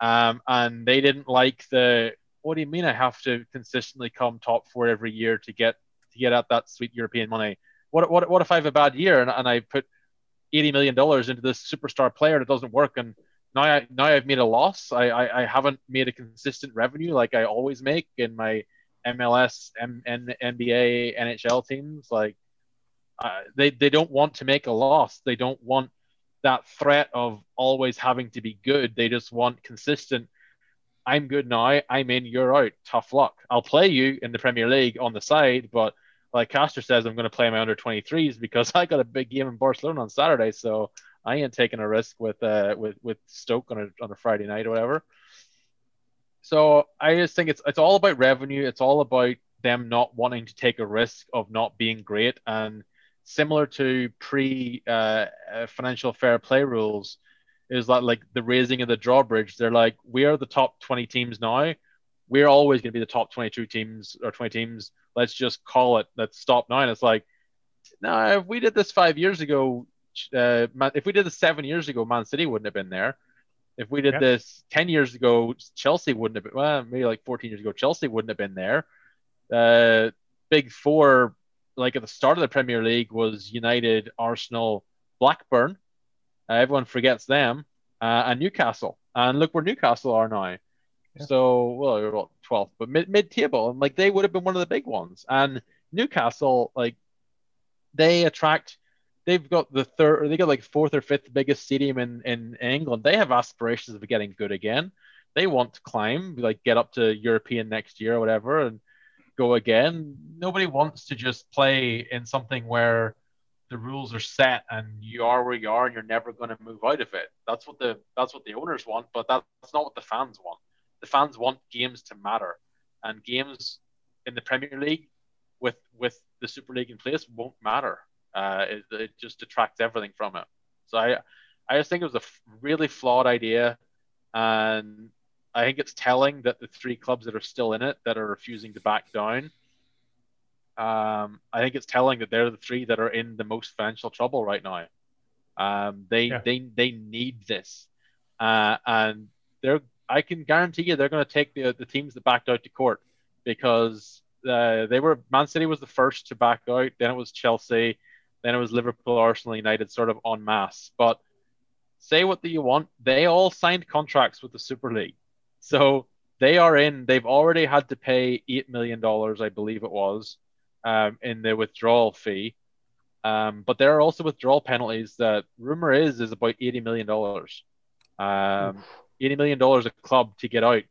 Um, and they didn't like the, what do you mean I have to consistently come top four every year to get to get out that sweet European money? What what what if I have a bad year and, and I put eighty million dollars into this superstar player that doesn't work, and now, I, now I've made a loss. I, I, I haven't made a consistent revenue like I always make in my M L S, M, N, N B A, N H L teams. Like uh, they, they don't want to make a loss. They don't want that threat of always having to be good. They just want consistent, I'm good now, I'm in, you're out, tough luck. I'll play you in the Premier League on the side, but like Castor says, I'm going to play my under twenty-threes because I got a big game in Barcelona on Saturday, so I ain't taking a risk with uh, with with Stoke on a on a Friday night or whatever. So I just think it's it's all about revenue. It's all about them not wanting to take a risk of not being great, and similar to pre uh, financial fair play rules, is that like the raising of the drawbridge. They're like, we are the top twenty teams now. We're always going to be the top twenty-two teams or twenty teams. Let's just call it. Let's stop now. And it's like, no, nah, if we did this five years ago, uh, Man, if we did this seven years ago, Man City wouldn't have been there. If we did yep. this ten years ago, Chelsea wouldn't have been. Well, maybe like fourteen years ago, Chelsea wouldn't have been there. Uh, Big Four, like at the start of the Premier League, was United, Arsenal, Blackburn. Uh, everyone forgets them, uh, and Newcastle. And look where Newcastle are now. Yeah. So, well, they're about twelfth, but mid mid table, and like they would have been one of the big ones. And Newcastle, like they attract. They've got the third, or they got like fourth or fifth biggest stadium in, in England. They have aspirations of getting good again. They want to climb, like get up to European next year or whatever, and go again. Nobody wants to just play in something where the rules are set and you are where you are and you're never going to move out of it. That's what the that's what the owners want, but that, that's not what the fans want. The fans want games to matter, and games in the Premier League with with the Super League in place won't matter. Uh, it, it just detracts everything from it. So I, I just think it was a f- really flawed idea, and I think it's telling that the three clubs that are still in it that are refusing to back down. Um, I think it's telling that they're the three that are in the most financial trouble right now. Um, they yeah. they they need this, uh, and they're. I can guarantee you they're going to take the the teams that backed out to court, because uh, they were Man City was the first to back out, then it was Chelsea. Then it was Liverpool, Arsenal, United, sort of en masse. But say what you want, they all signed contracts with the Super League. So they are in. They've already had to pay eight million dollars, I believe it was, um, in the withdrawal fee. Um, but there are also withdrawal penalties that, rumor is, is about eighty million dollars. Um, eighty million dollars a club to get out.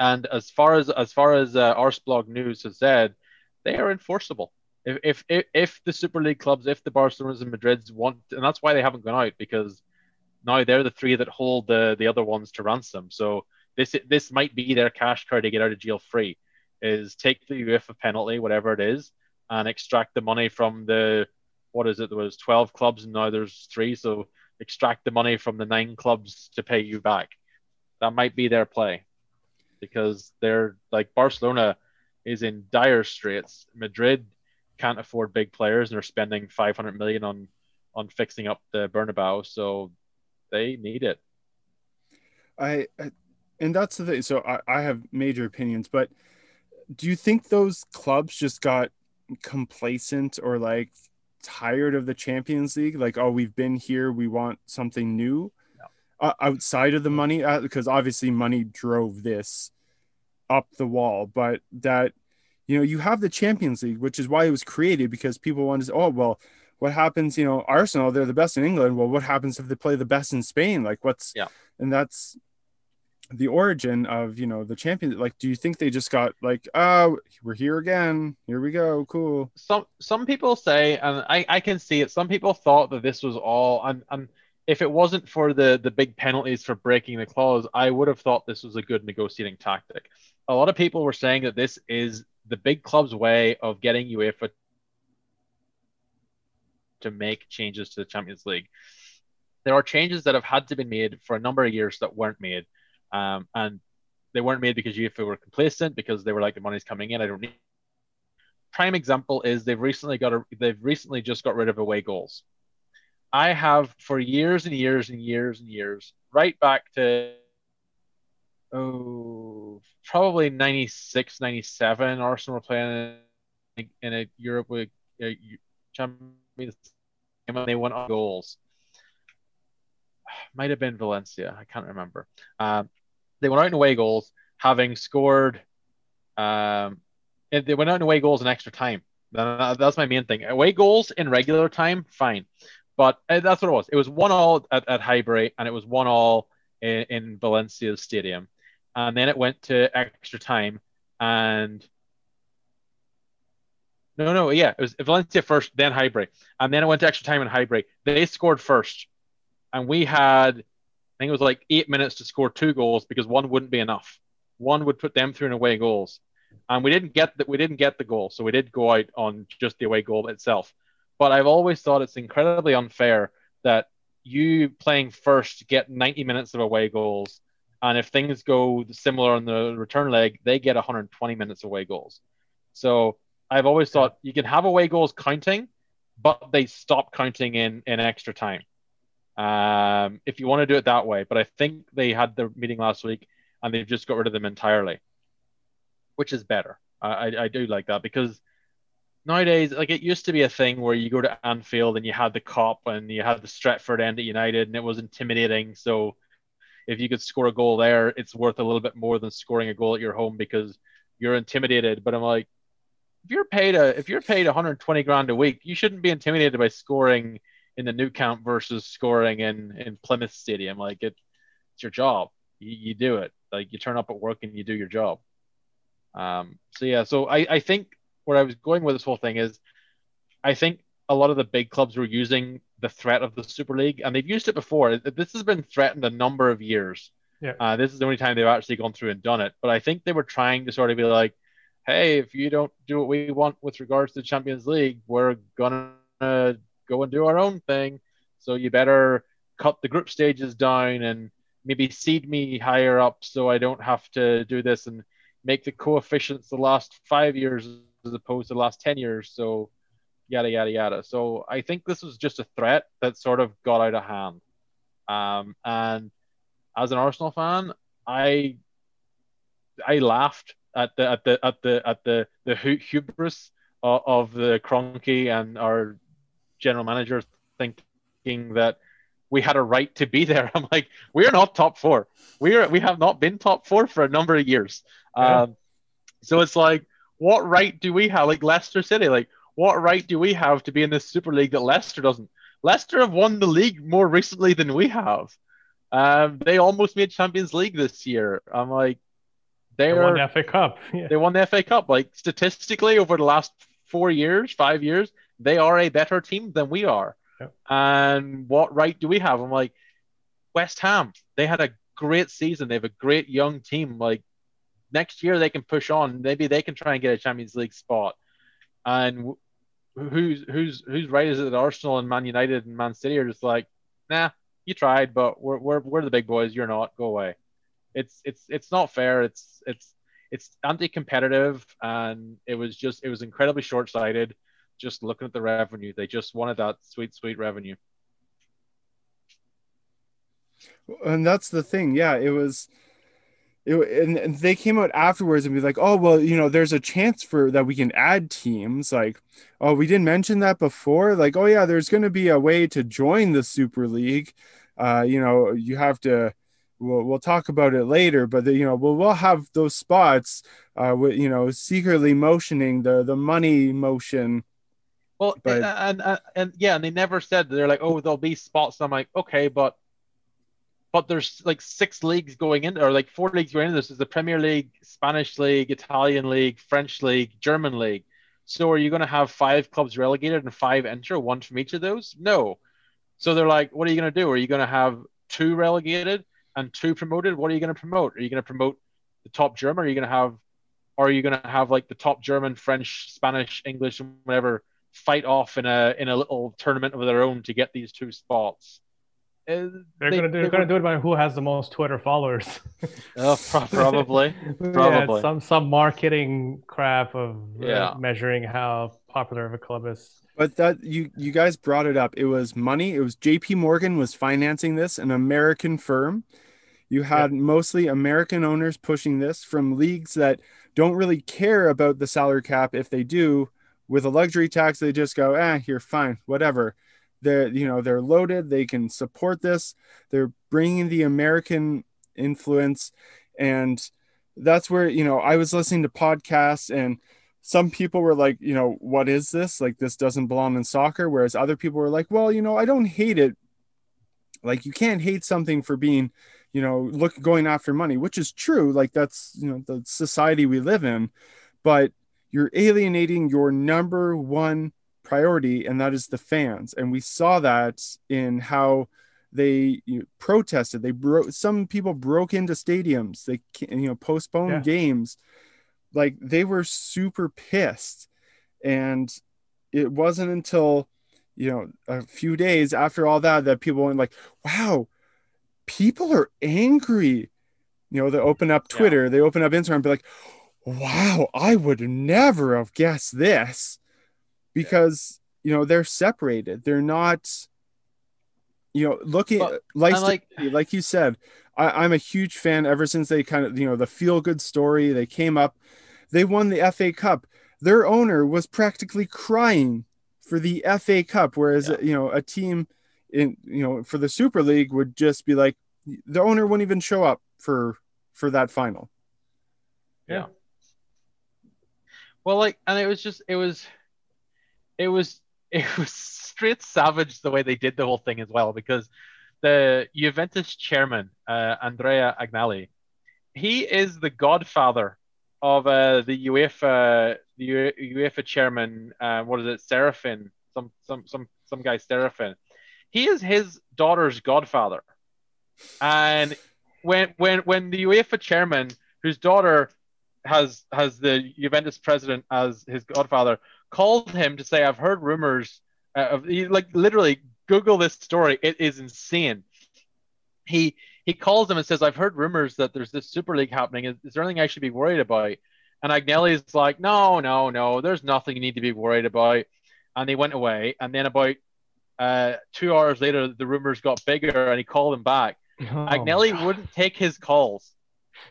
And as far as, as, far as uh, Arsblog News has said, they are enforceable. If if if the Super League clubs, if the Barcelonas and Madrids want, and that's why they haven't gone out, because now they're the three that hold the, the other ones to ransom. So this this might be their cash cow to get out of jail free, is take the UEFA penalty, whatever it is, and extract the money from the, what is it, there was twelve clubs and now there's three, so extract the money from the nine clubs to pay you back. That might be their play, because they're like, Barcelona is in dire straits. Madrid can't afford big players and are spending five hundred million on on fixing up the Bernabeu, so they need it. I, I and that's the thing. So I, I have major opinions, but do you think those clubs just got complacent or like tired of the Champions League? Like, oh, we've been here, we want something new? No. Uh, outside of the money, uh, because obviously money drove this up the wall, but that. You know, you have the Champions League, which is why it was created, because people wanted to say, oh, well, what happens, you know, Arsenal, they're the best in England. Well, what happens if they play the best in Spain? Like what's, yeah. And that's the origin of, you know, the Champions League. Like, do you think they just got like, oh, we're here again. Here we go. Cool. Some, some people say, and I, I can see it. Some people thought that this was all, and, and if it wasn't for the, the big penalties for breaking the clause, I would have thought this was a good negotiating tactic. A lot of people were saying that this is the big club's way of getting UEFA to make changes to the Champions League. There are changes that have had to be made for a number of years that weren't made. Um, and they weren't made because UEFA were complacent, because they were like, the money's coming in, I don't need. Prime example is they've recently got a, they've recently just got rid of away goals. I have for years and years and years and years, right back to Oh, probably ninety-six, ninety-seven. Arsenal were playing in a, in a Europe with a Champions, and they won on goals. Might have been Valencia. I can't remember. Um, they went out in away goals, having scored. Um, they went out in away goals in extra time. That's my main thing. Away goals in regular time, fine, but that's what it was. It was one all at, at Highbury, and it was one all in, in Valencia's stadium. And then it went to extra time, and no, no, yeah, it was Valencia first, then Highbury, and then it went to extra time in Highbury. They scored first, and we had, I think it was like eight minutes to score two goals because one wouldn't be enough. One would put them through in away goals, and we didn't get that. We didn't get the goal, so we did go out on just the away goal itself. But I've always thought it's incredibly unfair that you playing first get ninety minutes of away goals. And if things go similar on the return leg, they get one hundred twenty minutes away goals. So I've always thought you can have away goals counting, but they stopped counting in, in extra time. Um, if you want to do it that way, but I think they had their meeting last week and they've just got rid of them entirely, which is better. I, I do like that, because nowadays, like, it used to be a thing where you go to Anfield and you had the Kop and you had the Stretford end at United, and it was intimidating. So if you could score a goal there, it's worth a little bit more than scoring a goal at your home because you're intimidated. But I'm like, if you're paid a, if you're paid one hundred twenty grand a week, you shouldn't be intimidated by scoring in the new camp versus scoring in, in Plymouth Stadium. Like, it, it's your job. You, you do it. Like, you turn up at work and you do your job. Um, so, yeah, so I, I think where I was going with this whole thing is I think a lot of the big clubs were using the threat of the Super League, and they've used it before. This has been threatened a number of years. Yeah. Uh, this is the only time they've actually gone through and done it. But I think they were trying to sort of be like, hey, if you don't do what we want with regards to the Champions League, we're going to go and do our own thing. So you better cut the group stages down and maybe seed me higher up so I don't have to do this, and make the coefficients the last five years as opposed to the last ten years. So yada, yada, yada. So I think this was just a threat that sort of got out of hand. Um, and as an Arsenal fan, I I laughed at the at the at the at the, the hubris of, of the Kroenke and our general manager thinking that we had a right to be there. I'm like, we're not top four. We are we have not been top four for a number of years. Yeah. Um, so it's like, what right do we have? Like Leicester City, like what right do we have to be in this Super League that Leicester doesn't? Leicester have won the league more recently than we have. Um, they almost made Champions League this year. I'm like, they, they are, won the F A Cup. Yeah. They won the F A Cup. Like statistically, over the last four years, five years, they are a better team than we are. Yeah. And what right do we have? I'm like, West Ham. They had a great season. They have a great young team. Like. Next year they can push on. Maybe they can try and get a Champions League spot. And who's who's who's right is it that Arsenal and Man United and Man City are just like, nah, you tried, but we're we're we're the big boys. You're not. Go away. It's it's it's not fair. It's it's it's anti-competitive, and it was just it was incredibly short-sighted. Just looking at the revenue, they just wanted that sweet sweet revenue. And that's the thing. Yeah, it was. It, and, and they came out afterwards and be like, oh, well, you know, there's a chance for that we can add teams. Like, oh, we didn't mention that before. Like, oh, yeah, there's going to be a way to join the Super League. Uh, you know, you have to we'll, we'll talk about it later. But, the, you know, we'll, we'll have those spots, uh, with, you know, secretly motioning the, the money motion. Well, but, and, and and yeah, and they never said they're like, oh, there'll be spots. I'm like, OK, but. But there's like six leagues going in, or like four leagues going in. This is the Premier League, Spanish League, Italian League, French League, German League. So are you going to have five clubs relegated and five enter, one from each of those? No. So they're like, what are you going to do? Are you going to have two relegated and two promoted? What are you going to promote? Are you going to promote the top German? Are you going to have, or are you going to have like the top German, French, Spanish, English, and whatever fight off in a in a little tournament of their own to get these two spots? Uh, they're they, gonna do, they're gonna do it by who has the most Twitter followers. Oh, probably, probably yeah, some some marketing crap of yeah. uh, measuring how popular of a club is. But that you you guys brought it up. It was money. It was J P Morgan was financing this, an American firm. You had yeah. mostly American owners pushing this from leagues that don't really care about the salary cap. If they do, with a luxury tax, they just go, ah, eh, you're fine, whatever. They're, you know, they're loaded. They can support this. They're bringing the American influence. And that's where, you know, I was listening to podcasts and some people were like, you know, what is this? Like, this doesn't belong in soccer. Whereas other people were like, well, you know, I don't hate it. Like, you can't hate something for being, you know, look, going after money, which is true. Like, that's, you know, the society we live in, but you're alienating your number one priority, and that is the fans. And we saw that in how they you know, protested. They broke some people broke into stadiums. They you know postponed yeah. games. Like, they were super pissed. And it wasn't until you know a few days after all that that people went like, wow, people are angry. You know, they open up Twitter, yeah. they open up Instagram and be like, wow, I would never have guessed this. Because, you know, they're separated. They're not, you know, looking well, Leicester, like, like you said, I, I'm a huge fan ever since they kind of, you know, the feel good story. They came up, they won the F A Cup. Their owner was practically crying for the F A Cup. Whereas, yeah. you know, a team in, you know, for the Super League would just be like, the owner wouldn't even show up for, for that final. Yeah. Well, like, and it was just, it was, it was, it was straight savage the way they did the whole thing as well, because the Juventus chairman, uh, Andrea Agnelli, he is the godfather of uh, the UEFA, the UEFA chairman, uh, what is it, Serafin, some, some, some, some guy, Serafin. He is his daughter's godfather. And when, when, when the UEFA chairman, whose daughter has has the Juventus president as his godfather, called him to say, I've heard rumors uh, of he, like literally Google this story. It is insane. He he calls him and says, I've heard rumors that there's this Super League happening. Is, is there anything I should be worried about? And Agnelli's like, no, no, no, there's nothing you need to be worried about. And they went away. And then about uh, two hours later, the rumors got bigger and he called him back. Oh, Agnelli God. wouldn't take his calls.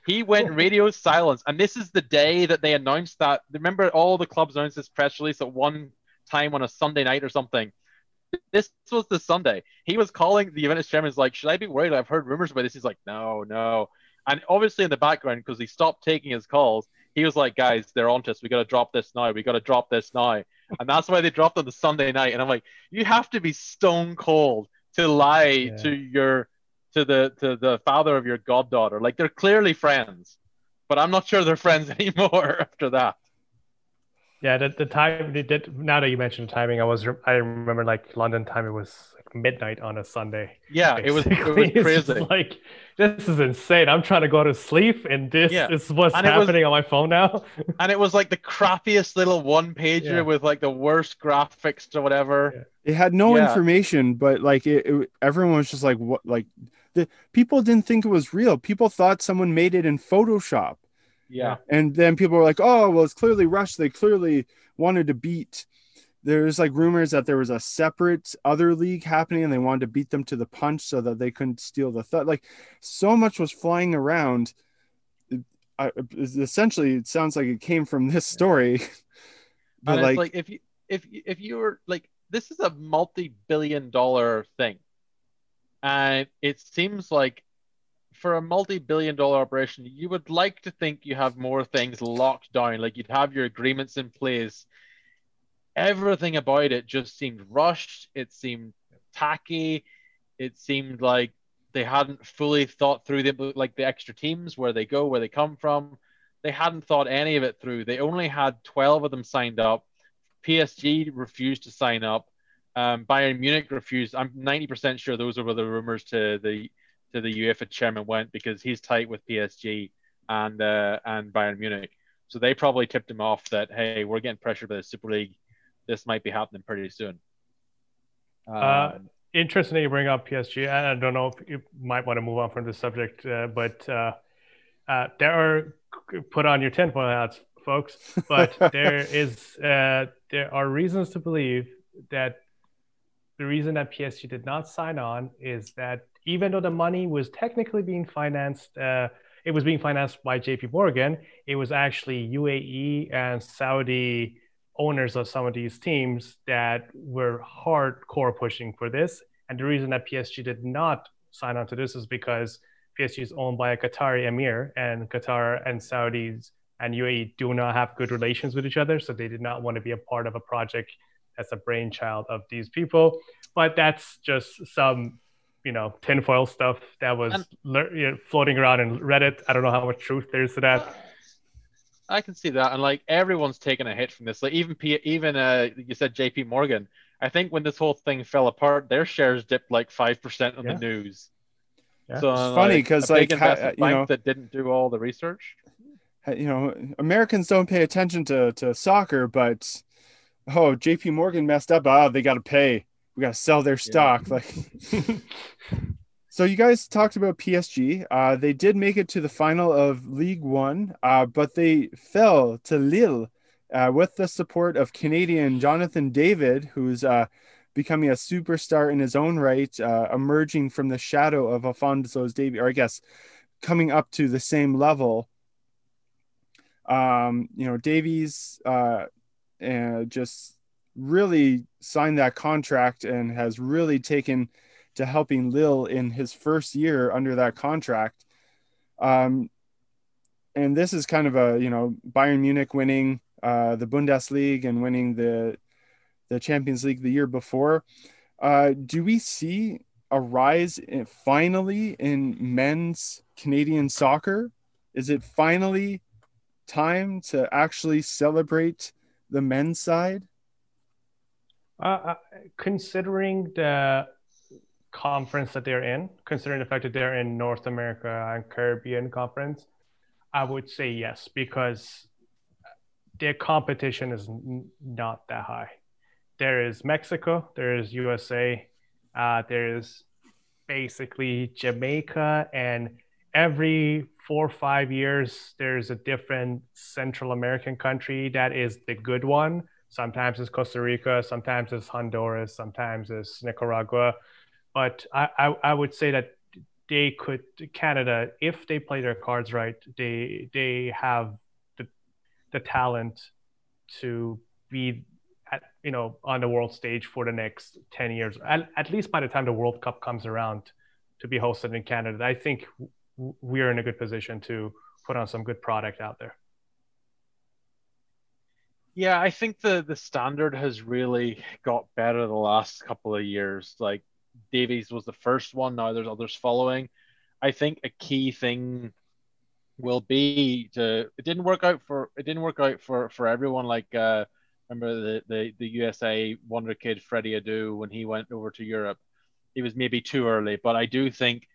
He went radio silence, and this is the day that they announced that. Remember, all the clubs announced this press release at one time on a Sunday night or something. This was the Sunday. He was calling the Juventus chairman. He's like, should I be worried? I've heard rumors about this. He's like, no, no. And obviously in the background, because he stopped taking his calls, he was like, guys, they're on to us. We got to drop this now. We got to drop this now. And that's why they dropped on the Sunday night. And I'm like, you have to be stone cold to lie yeah. to your... To the to the father of your goddaughter. Like, they're clearly friends, but I'm not sure they're friends anymore after that. Yeah, the, the time they did. Now that you mentioned timing, I was I remember like London time. It was like midnight on a Sunday. Yeah, basically. it was it was crazy. It's like, this is insane. I'm trying to go to sleep, and this yeah. is what's and happening was, on my phone now. And it was like the crappiest little one pager yeah. with like the worst graphics or whatever. Yeah. It had no yeah. information, but like it, it, everyone was just like, what, like. The people didn't think it was real. People thought someone made it in Photoshop. Yeah. And then people were like, oh, well, it's clearly rushed. They clearly wanted to beat. There's like rumors that there was a separate other league happening and they wanted to beat them to the punch so that they couldn't steal the thought. Like, so much was flying around. I, essentially, it sounds like it came from this story. But like, like, if you, if, if you were like, this is a multi-billion dollar thing. And it seems like for a multi-billion dollar operation, you would like to think you have more things locked down. Like, you'd have your agreements in place. Everything about it just seemed rushed. It seemed tacky. It seemed like they hadn't fully thought through the, like the extra teams, where they go, where they come from. They hadn't thought any of it through. They only had twelve of them signed up. P S G refused to sign up. Um, Bayern Munich refused. I'm ninety percent sure those were the rumors to the to the UEFA chairman went, because he's tight with P S G and uh, and Bayern Munich. So they probably tipped him off that, hey, we're getting pressured by the Super League. This might be happening pretty soon. Um, uh, interesting that you bring up P S G. And I don't know if you might want to move on from this subject, uh, but uh, uh, there are, put on your tinfoil hats, folks. But there is uh, there are reasons to believe that the reason that P S G did not sign on is that even though the money was technically being financed, uh, it was being financed by J P Morgan, it was actually U A E and Saudi owners of some of these teams that were hardcore pushing for this. And the reason that P S G did not sign on to this is because P S G is owned by a Qatari emir, and Qatar and Saudis and U A E do not have good relations with each other. So they did not want to be a part of a project that's a brainchild of these people. But that's just some, you know, tinfoil stuff that was and, le- you know, floating around in Reddit. I don't know how much truth there is to that. I can see that. And like, everyone's taken a hit from this. Like, even P- even uh, you said J P Morgan. I think when this whole thing fell apart, their shares dipped like five percent on yeah. the news. Yeah. So it's um, funny because like, like ha- you know, that didn't do all the research. You know, Americans don't pay attention to, to soccer, but oh, J P Morgan messed up. Oh, they got to pay. We got to sell their stock. Yeah. Like, so you guys talked about P S G. Uh, they did make it to the final of League One, uh, but they fell to Lille uh, with the support of Canadian Jonathan David, who's uh, becoming a superstar in his own right, uh, emerging from the shadow of Alphonso Davies, or I guess coming up to the same level. Um, you know, Davies uh, uh, just really signed that contract and has really taken to helping Lille in his first year under that contract. Um, and this is kind of a, you know, Bayern Munich winning uh, the Bundesliga and winning the the Champions League the year before. Uh, do we see a rise in, finally in men's Canadian soccer? Is it finally time to actually celebrate the men's side? Uh, considering the conference that they're in, considering the fact that they're in North America and Caribbean conference, I would say yes, because their competition is n- not that high. There is Mexico, there is U S A, uh, there is basically Jamaica, and every four or five years, there's a different Central American country that is the good one. Sometimes it's Costa Rica, sometimes it's Honduras, sometimes it's Nicaragua. But I, I, I would say that they could, Canada, if they play their cards right, they they have the the talent to be at, you know, on the world stage for the next ten years, at, at least by the time the World Cup comes around to be hosted in Canada. I think w- we're in a good position to put on some good product out there. Yeah, I think the, the standard has really got better the last couple of years. Like, Davies was the first one. Now there's others following. I think a key thing will be to, it didn't work out for, it didn't work out for, for everyone. Like, uh, remember the, the, the U S A wonder kid, Freddie Adu, when he went over to Europe, it was maybe too early, but I do think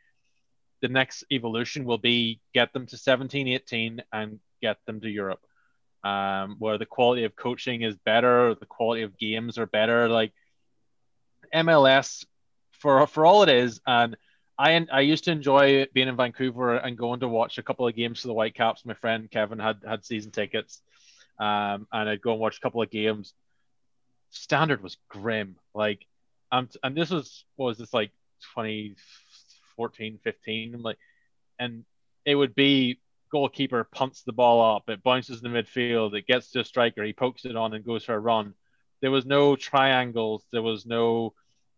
the next evolution will be get them to seventeen, eighteen and get them to Europe, um, where the quality of coaching is better. The quality of games are better. Like M L S, For for all it is, and I I used to enjoy being in Vancouver and going to watch a couple of games for the Whitecaps. My friend Kevin had, had season tickets, um, and I'd go and watch a couple of games. Standard was grim, like, um, and this was what was this like twenty fourteen, fifteen, I'm like, and it would be goalkeeper punts the ball up, it bounces in the midfield, it gets to a striker, he pokes it on and goes for a run. There was no triangles, there was no.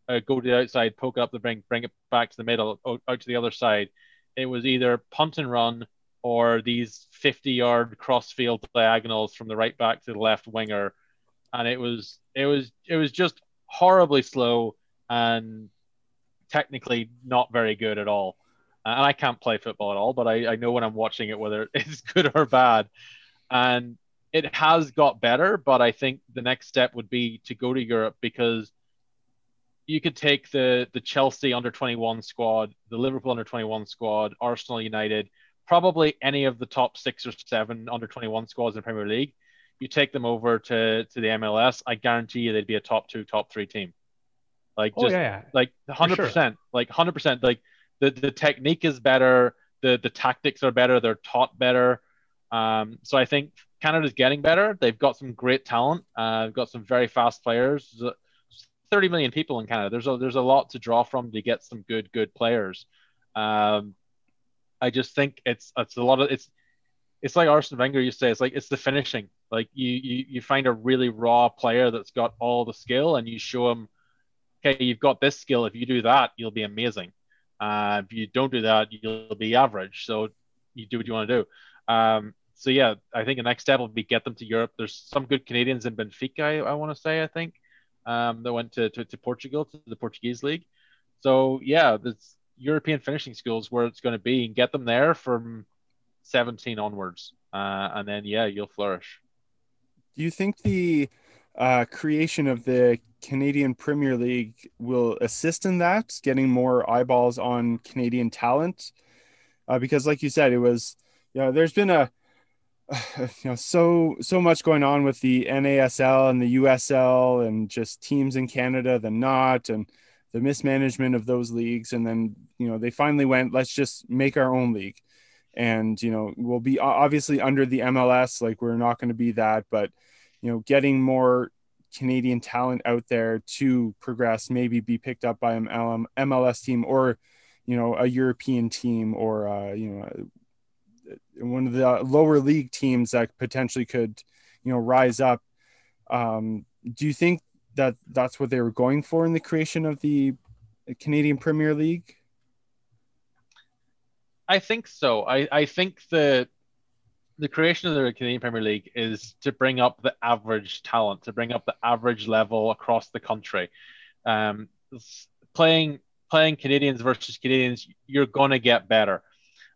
Uh, go to the outside, poke up the brink, bring it back to the middle, out, out to the other side. It was either punt and run or these fifty-yard cross-field diagonals from the right back to the left winger, and it was it was it was just horribly slow and technically not very good at all. And I can't play football at all, but I, I know when I'm watching it whether it's good or bad. And it has got better, but I think the next step would be to go to Europe, because you could take the, the Chelsea under twenty-one squad, the Liverpool under twenty-one squad, Arsenal, United, probably any of the top six or seven under twenty-one squads in the Premier League. You take them over to, to the M L S, I guarantee you they'd be a top two, top three team. Like, just oh, yeah. like one hundred percent, sure. like one hundred percent. Like the, the technique is better. The, the tactics are better. They're taught better. Um, so I think Canada's getting better. They've got some great talent. Uh, they've got some very fast players. thirty million people in Canada. There's a, there's a lot to draw from to get some good, good players. Um, I just think it's, it's a lot of, it's, it's like Arsene Wenger used to say, it's like, it's the finishing. Like you, you, you find a really raw player that's got all the skill and you show him, okay, you've got this skill. If you do that, you'll be amazing. Uh, if you don't do that, you'll be average. So you do what you want to do. Um, so yeah, I think the next step will be get them to Europe. There's some good Canadians in Benfica, I, I want to say, I think. Um, that went to, to, to Portugal, to the Portuguese league. So yeah, this European finishing schools where it's going to be, and get them there from seventeen onwards, uh, and then yeah, you'll flourish. Do you think the uh, creation of the Canadian Premier League will assist in that, getting more eyeballs on Canadian talent? Uh, because, like you said, it was you know there's been a you know, so, so much going on with the N A S L and the U S L and just teams in Canada, the not, and the mismanagement of those leagues. And then, you know, they finally went, let's just make our own league. And, you know, we'll be obviously under the M L S, like we're not going to be that, but you know, getting more Canadian talent out there to progress, maybe be picked up by an M L S team or, you know, a European team or, uh, you know, one of the lower league teams that potentially could, you know, rise up. Um, do you think that that's what they were going for in the creation of the Canadian Premier League? I think so. I, I think the the creation of the Canadian Premier League is to bring up the average talent, to bring up the average level across the country. Um, playing playing Canadians versus Canadians, you're gonna get better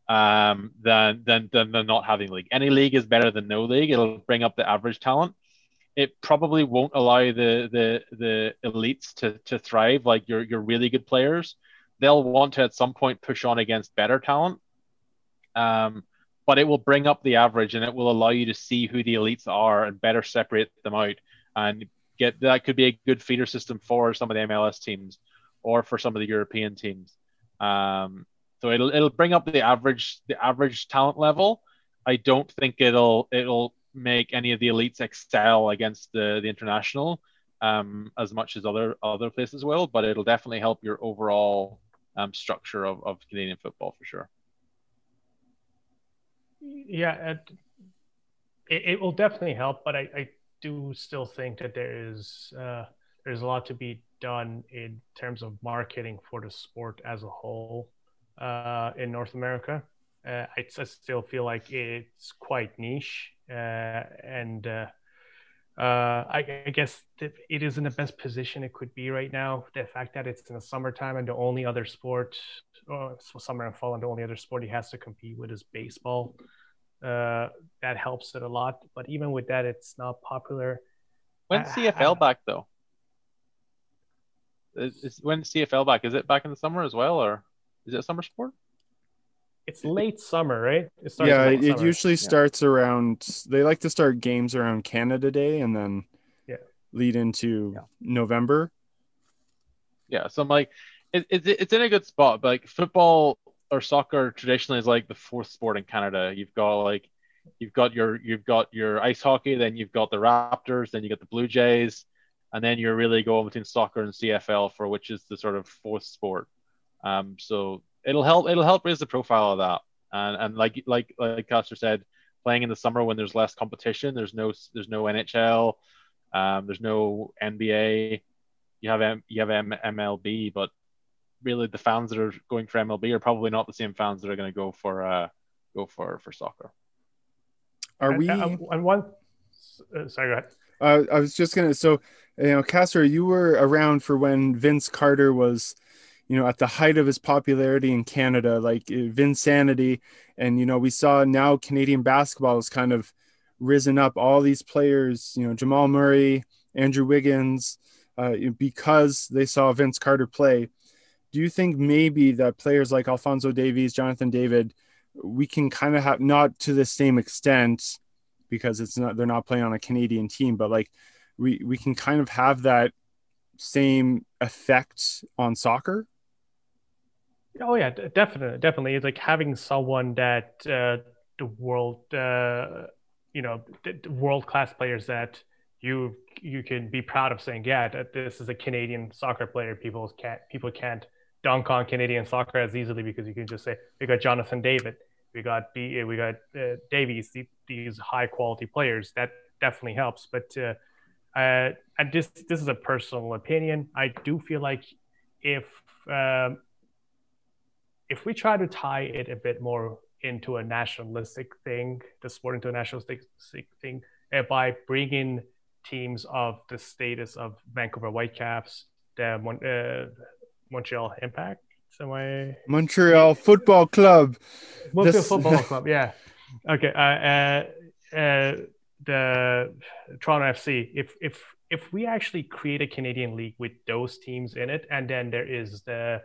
um, than, than than than not having league. Any league is better than no league. It'll bring up the average talent. It probably won't allow the the the elites to to thrive, like your your really good players. They'll want to at some point push on against better talent. Um, but it will bring up the average and it will allow you to see who the elites are and better separate them out, and get that could be a good feeder system for some of the M L S teams or for some of the European teams. Um, so it'll it'll bring up the average the average talent level. I don't think it'll it'll make any of the elites excel against the the international um, as much as other other places will, but it'll definitely help your overall um, structure of, of Canadian football for sure. Yeah, it, it will definitely help, but I, I do still think that there is uh, there's a lot to be done in terms of marketing for the sport as a whole uh, in North America. Uh, I, I still feel like it's quite niche, uh, and uh, uh, I, I guess it is in the best position it could be right now. The fact that it's in the summertime and the only other sport, or summer and fall, and the only other sport he has to compete with is baseball. Uh, that helps it a lot, but even with that, it's not popular. When's C F L back though? Is, is when's C F L back? Is it back in the summer as well, or is it a summer sport? It's late summer, right? It starts yeah, late it summer. usually yeah. starts around. They like to start games around Canada Day and then yeah. lead into yeah. November. Yeah, so I'm like, it, it, it's in a good spot. But like football or soccer traditionally is like the fourth sport in Canada. You've got like, you've got your you've got your ice hockey, then you've got the Raptors, then you got the Blue Jays, and then you're really going between soccer and C F L for which is the sort of fourth sport. Um, so. It'll help. It'll help raise the profile of that, and and like like like Castor said, playing in the summer when there's less competition, there's no there's no N H L, um, there's no N B A. You have M, you have M, MLB, but really the fans that are going for M L B are probably not the same fans that are going to go for uh go for for soccer. Are we? And, and one, uh, sorry, go ahead. Uh, I was just gonna. So, you know, Castor, you were around for when Vince Carter was, you know, at the height of his popularity in Canada, like Vinsanity. And, you know, we saw now Canadian basketball has kind of risen up, all these players, you know, Jamal Murray, Andrew Wiggins, uh, because they saw Vince Carter play. Do you think maybe that players like Alphonso Davies, Jonathan David, we can kind of have, not to the same extent because it's not, they're not playing on a Canadian team, but like we, we can kind of have that same effect on soccer? Oh yeah, definitely, definitely. It's like having someone that uh, the world, uh, you know, world-class players that you you can be proud of saying, yeah, that this is a Canadian soccer player. People can't people can't dunk on Canadian soccer as easily because you can just say we got Jonathan David, we got B, we got uh, Davies, these high-quality players. That definitely helps, but. Uh, Uh, and this this is a personal opinion. I do feel like if um, if we try to tie it a bit more into a nationalistic thing, the sport into a nationalistic thing, uh, by bringing teams of the status of Vancouver Whitecaps, the Mon- uh, Montreal Impact, some way Montreal Football Club, Montreal this... Football Club, yeah, okay, uh, uh, uh the Toronto F C, if if if we actually create a Canadian league with those teams in it, and then there is the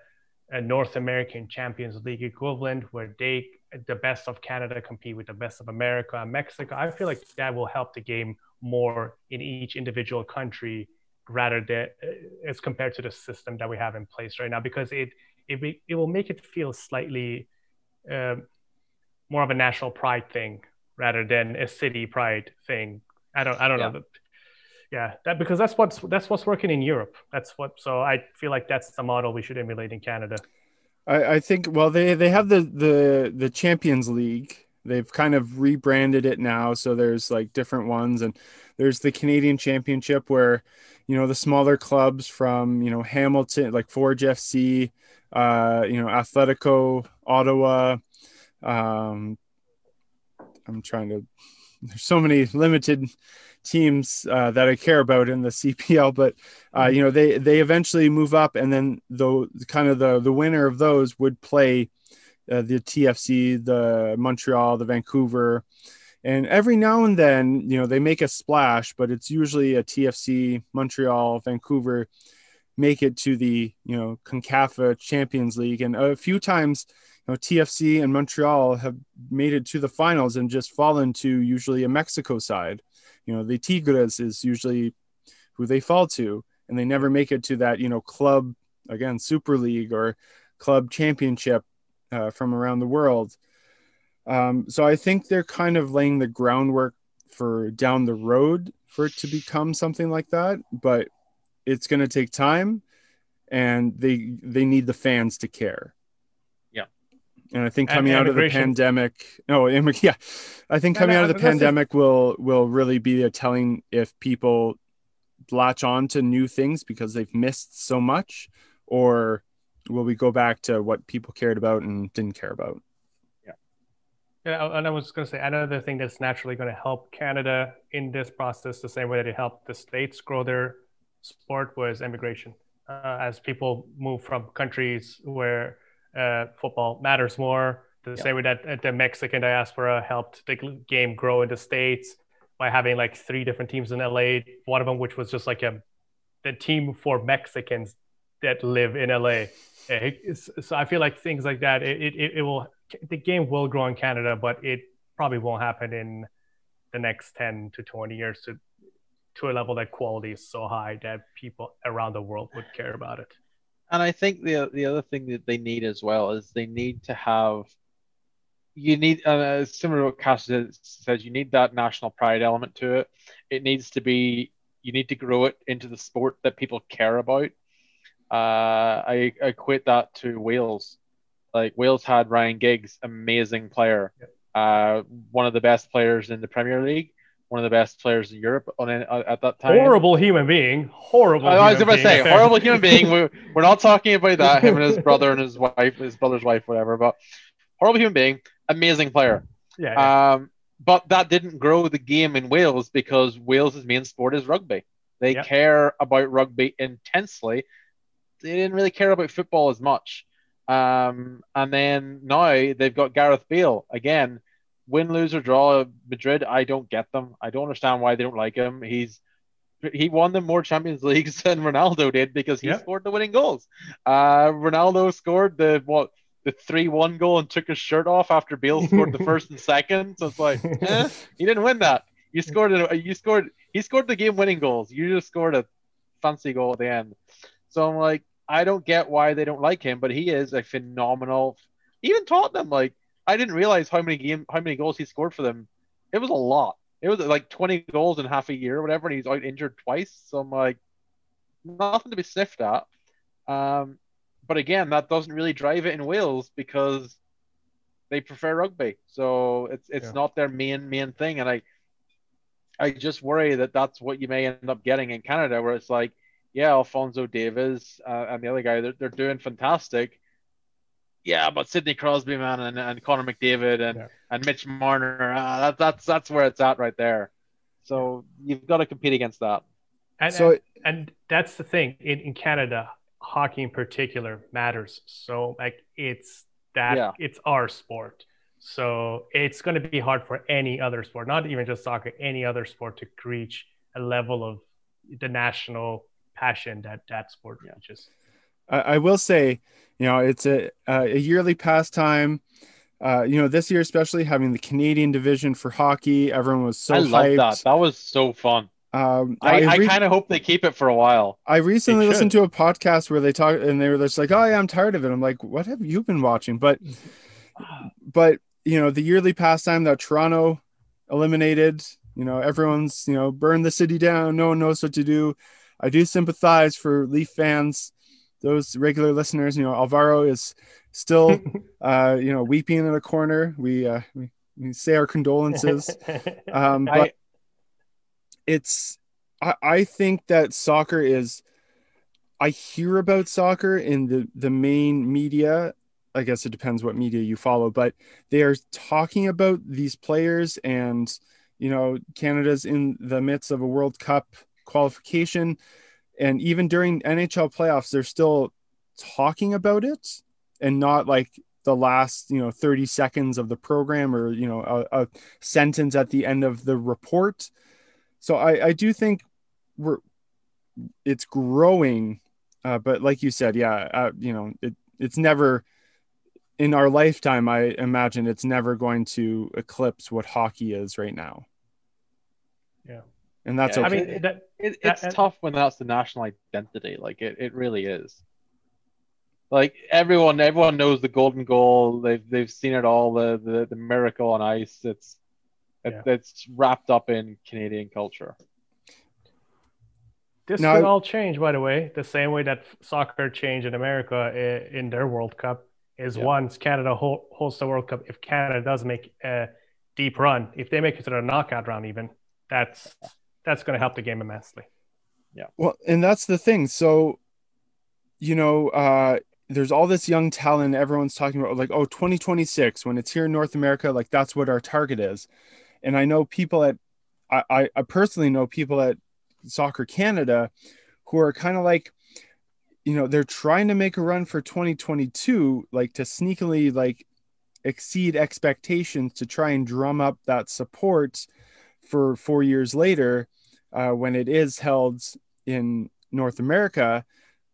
uh, North American Champions League equivalent where they the best of Canada compete with the best of America and Mexico, I feel like that will help the game more in each individual country rather than uh, as compared to the system that we have in place right now, because it it, it will make it feel slightly uh, more of a national pride thing rather than a city pride thing. I don't, I don't yeah. know. Yeah, that because that's what's that's what's working in Europe. That's what. So I feel like that's the model we should emulate in Canada. I, I think. Well, they they have the the the Champions League. They've kind of rebranded it now, so there's like different ones, and there's the Canadian Championship where, you know, the smaller clubs from, you know, Hamilton, like Forge F C, uh, you know, Athletico, Ottawa. Um, I'm trying to. There's so many limited teams uh, that I care about in the C P L, but uh, you know, they they eventually move up, and then the kind of the the winner of those would play. Uh, the T F C, the Montreal, the Vancouver, and every now and then, you know, they make a splash, but it's usually a T F C, Montreal, Vancouver make it to the, you know, CONCACAF Champions League. And a few times, you know, T F C and Montreal have made it to the finals and just fallen to usually a Mexico side. You know, the Tigres is usually who they fall to, and they never make it to that, you know, club, again, Super League or club championship. Uh, from around the world. Um, so I think they're kind of laying the groundwork for down the road for it to become something like that, but it's going to take time, and they they need the fans to care. Yeah. And I think coming out of the pandemic, no, yeah, I think coming out of the pandemic will will really be a telling if people latch on to new things because they've missed so much, or will we go back to what people cared about and didn't care about? Yeah. Yeah, and I was going to say, another thing that's naturally going to help Canada in this process, the same way that it helped the States grow their sport, was immigration. Uh, as people move from countries where uh, football matters more, the yeah. same way that the Mexican diaspora helped the game grow in the States by having like three different teams in L A, one of them which was just like a the team for Mexicans that live in L A. So I feel like things like that, it, it it will the game will grow in Canada, but it probably won't happen in the next ten to twenty years to to a level that quality is so high that people around the world would care about it. And I think the the other thing that they need as well is they need to have you need uh, similar to what Cash says, you need that national pride element to it. It needs to be you need to grow it into the sport that people care about. Uh, I equate that to Wales. Like Wales had Ryan Giggs, amazing player, uh, one of the best players in the Premier League, one of the best players in Europe on uh, at that time. Horrible human being, horrible. I, I was about to say horrible human being. We, we're not talking about that. Him and his brother and his wife, his brother's wife, whatever. But horrible human being, amazing player. Yeah. yeah. Um, but that didn't grow the game in Wales because Wales' main sport is rugby. They yep. care about rugby intensely. They didn't really care about football as much. Um, and then now they've got Gareth Bale. Again, win, lose, or draw Madrid, I don't get them. I don't understand why they don't like him. He's He won them more Champions Leagues than Ronaldo did because he yeah. scored the winning goals. Uh, Ronaldo scored the what the three one goal and took his shirt off after Bale scored the first and second. So it's like, eh, he didn't win that. You scored a, You scored. He scored the game-winning goals. You just scored a fancy goal at the end. So I'm like, I don't get why they don't like him, but he is a phenomenal. Even Tottenham, like I didn't realize how many game, how many goals he scored for them. It was a lot. It was like twenty goals in half a year or whatever, and he's out injured twice. So I'm like, nothing to be sniffed at. Um, but again, that doesn't really drive it in Wales because they prefer rugby, so it's it's yeah. not their main main thing. And I I just worry that that's what you may end up getting in Canada, where it's like. Yeah, Alphonso Davies uh, and the other guy, they're, they're doing fantastic. Yeah, but Sidney Crosby, man, and, and Connor McDavid and, yeah. and Mitch Marner, uh, that, that's that's where it's at right there. So you've got to compete against that. And so, and, and that's the thing. In, in Canada, hockey in particular matters. So like it's that yeah. it's our sport. So it's going to be hard for any other sport, not even just soccer, any other sport to reach a level of the national passion that that sport reaches. I, I will say, you know, it's a a yearly pastime. Uh, you know, this year especially having the Canadian division for hockey, everyone was so I hyped. I love that. That was so fun. Um, I, I, re- I kind of hope they keep it for a while. I recently listened to a podcast where they talk and they were just like, "Oh yeah, I'm tired of it." I'm like, "What have you been watching?" But, but you know, the yearly pastime that Toronto eliminated You know, everyone's, you know, burn the city down. No one knows what to do. I do sympathize for Leaf fans, those regular listeners. You know, Alvaro is still, uh, you know, weeping in a corner. We, uh, we, we say our condolences. Um, but I... it's, I, I think that soccer is, I hear about soccer in the, the main media. I guess it depends what media you follow, but they are talking about these players and, you know, Canada's in the midst of a World Cup qualification. And even during N H L playoffs, they're still talking about it and not like the last, you know, thirty seconds of the program or, you know, a, a sentence at the end of the report. So I, I do think we're, it's growing. Uh, but like you said, yeah, uh, you know, it, it's never in our lifetime. I imagine it's never going to eclipse what hockey is right now. Yeah. And that's yeah, okay. I mean, it, it, it, it's that, tough when that's the national identity. Like it, it really is. Like everyone, everyone knows the golden goal. They've they've seen it all. The the, the miracle on ice. It's yeah. it's wrapped up in Canadian culture. This no, will all change, by the way. The same way that soccer changed in America in their World Cup is yeah. once Canada hosts the World Cup. If Canada does make a deep run, if they make it to the knockout round, even that's. That's going to help the game immensely. Yeah. Well, and that's the thing. So, you know, uh, there's all this young talent. Everyone's talking about like, oh, twenty twenty-six, when it's here in North America, like that's what our target is. And I know people at, I, I personally know people at Soccer Canada who are kind of like, you know, they're trying to make a run for twenty twenty-two, like to sneakily like exceed expectations to try and drum up that support for four years later uh, when it is held in North America.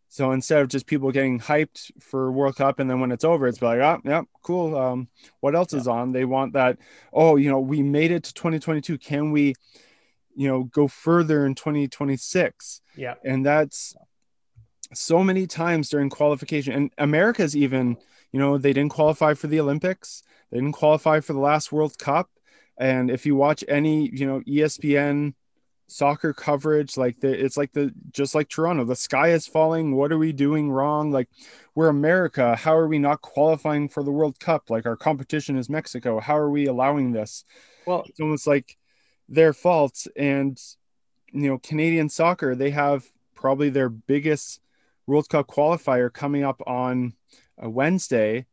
So instead of just people getting hyped for World Cup and then when it's over, it's like, oh, yeah, cool. Um, what else yeah. is on? They want that. Oh, you know, we made it to twenty twenty-two. Can we, you know, go further in twenty twenty-six? Yeah. And that's so many times during qualification. And America's even, you know, they didn't qualify for the Olympics. They didn't qualify for the last World Cup. And if you watch any, you know, E S P N soccer coverage, like the, it's like the, just like Toronto, the sky is falling. What are we doing wrong? Like we're America. How are we not qualifying for the World Cup? Like our competition is Mexico. How are we allowing this? Well, it's almost like their fault. And, you know, Canadian soccer, they have probably their biggest World Cup qualifier coming up on a Wednesday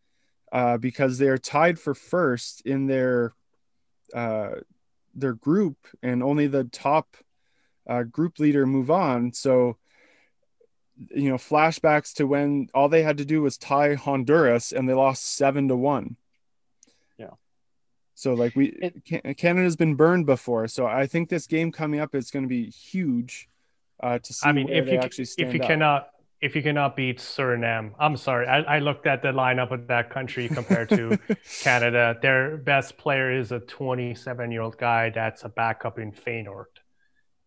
uh, because they're tied for first in their, Uh, their group, and only the top uh, group leader move on. So, you know, flashbacks to when all they had to do was tie Honduras and they lost seven to one. Yeah. So like we, it, Canada's been burned before. So I think this game coming up is going to be huge uh, to see. I mean, if you actually stand if you up. cannot if you cannot beat Suriname, I'm sorry. I, I looked at the lineup of that country compared to Canada. Their best player is a twenty-seven-year-old guy that's a backup in Feyenoord.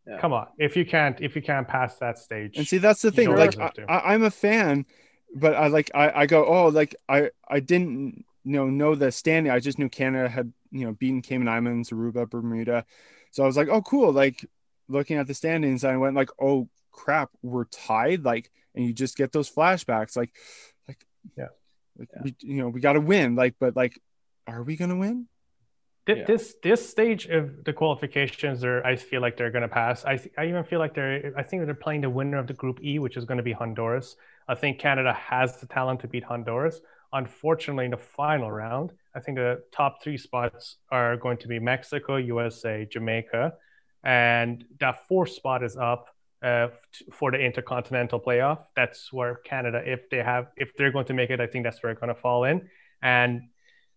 Yeah. Come on, if you can't if you can't pass that stage. And see, that's the thing. Like I, I, I'm a fan, but I like I, I go oh like I I didn't you know know the standing. I just knew Canada had you know beaten Cayman Islands, Aruba, Bermuda. So I was like, oh cool. Like looking at the standings, I went like, oh crap, we're tied. Like. And you just get those flashbacks like, like, yeah, like, yeah. We, you know, we got to win. Like, but like, are we going to win? This, yeah. this, this stage of the qualifications are, I feel like they're going to pass. I th- I even feel like they're, I think they're playing the winner of the Group E, which is going to be Honduras. I think Canada has the talent to beat Honduras. Unfortunately, in the final round, I think the top three spots are going to be Mexico, U S A, Jamaica. And that fourth spot is up. Uh, for the intercontinental playoff, that's where Canada, if they have, if they're going to make it, I think that's where it's going to fall in. And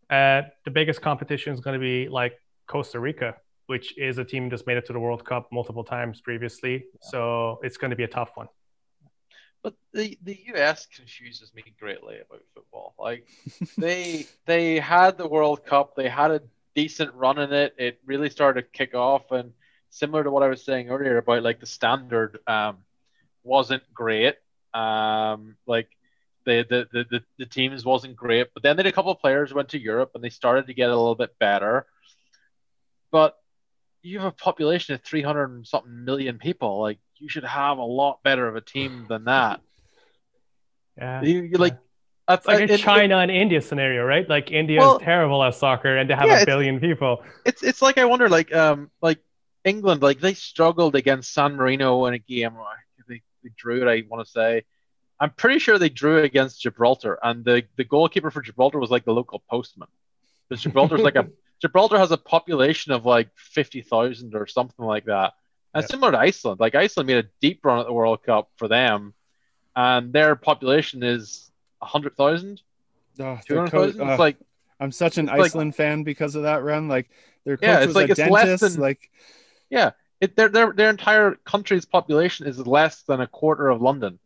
uh, the biggest competition is going to be like Costa Rica, which is a team that's made it to the World Cup multiple times previously. Yeah. So it's going to be a tough one. But the the U S confuses me greatly about football. Like they they had the World Cup, they had a decent run in it. It really started to kick off and. Similar to what I was saying earlier about like the standard um, wasn't great. Um, like the, the the the teams wasn't great, but then they had a couple of players went to Europe and they started to get a little bit better. But you have a population of three hundred and something million people. Like, you should have a lot better of a team than that. Yeah. You, you like, yeah. It's like I, a it, China it, and India scenario, right? Like, India well, is terrible at soccer, and they have yeah, a billion people. It's it's like I wonder, like um like England, like they struggled against San Marino in a game. They, they drew it, I want to say. I'm pretty sure they drew against Gibraltar, and the, the goalkeeper for Gibraltar was like the local postman. Because Gibraltar's like a Gibraltar has a population of like fifty thousand or something like that. And yeah. similar to Iceland, like Iceland made a deep run at the World Cup for them, and their population is one hundred thousand, oh, two hundred thousand. Uh, like, I'm such an Iceland like, fan because of that run. Like their coach yeah, was like a dentist. Than, like, yeah, it, their, their, their entire country's population is less than a quarter of London.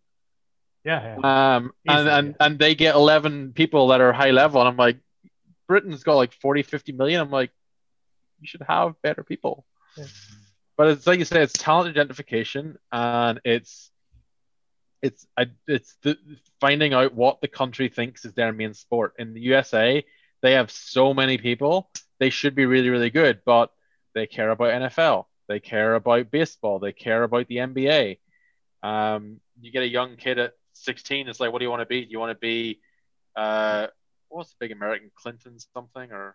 Yeah. yeah. Um, Easy, and, and, yeah. and they get eleven people that are high level. And I'm like, Britain's got like forty, fifty million. I'm like, you should have better people. Yeah. But it's like you say, it's talent identification, and it's it's it's the, finding out what the country thinks is their main sport. In the U S A, they have so many people. They should be really, really good, but they care about N F L. They care about baseball. They care about the N B A. Um, you get a young kid at sixteen. It's like, what do you want to be? Do you want to be uh, what's the big American Clinton something or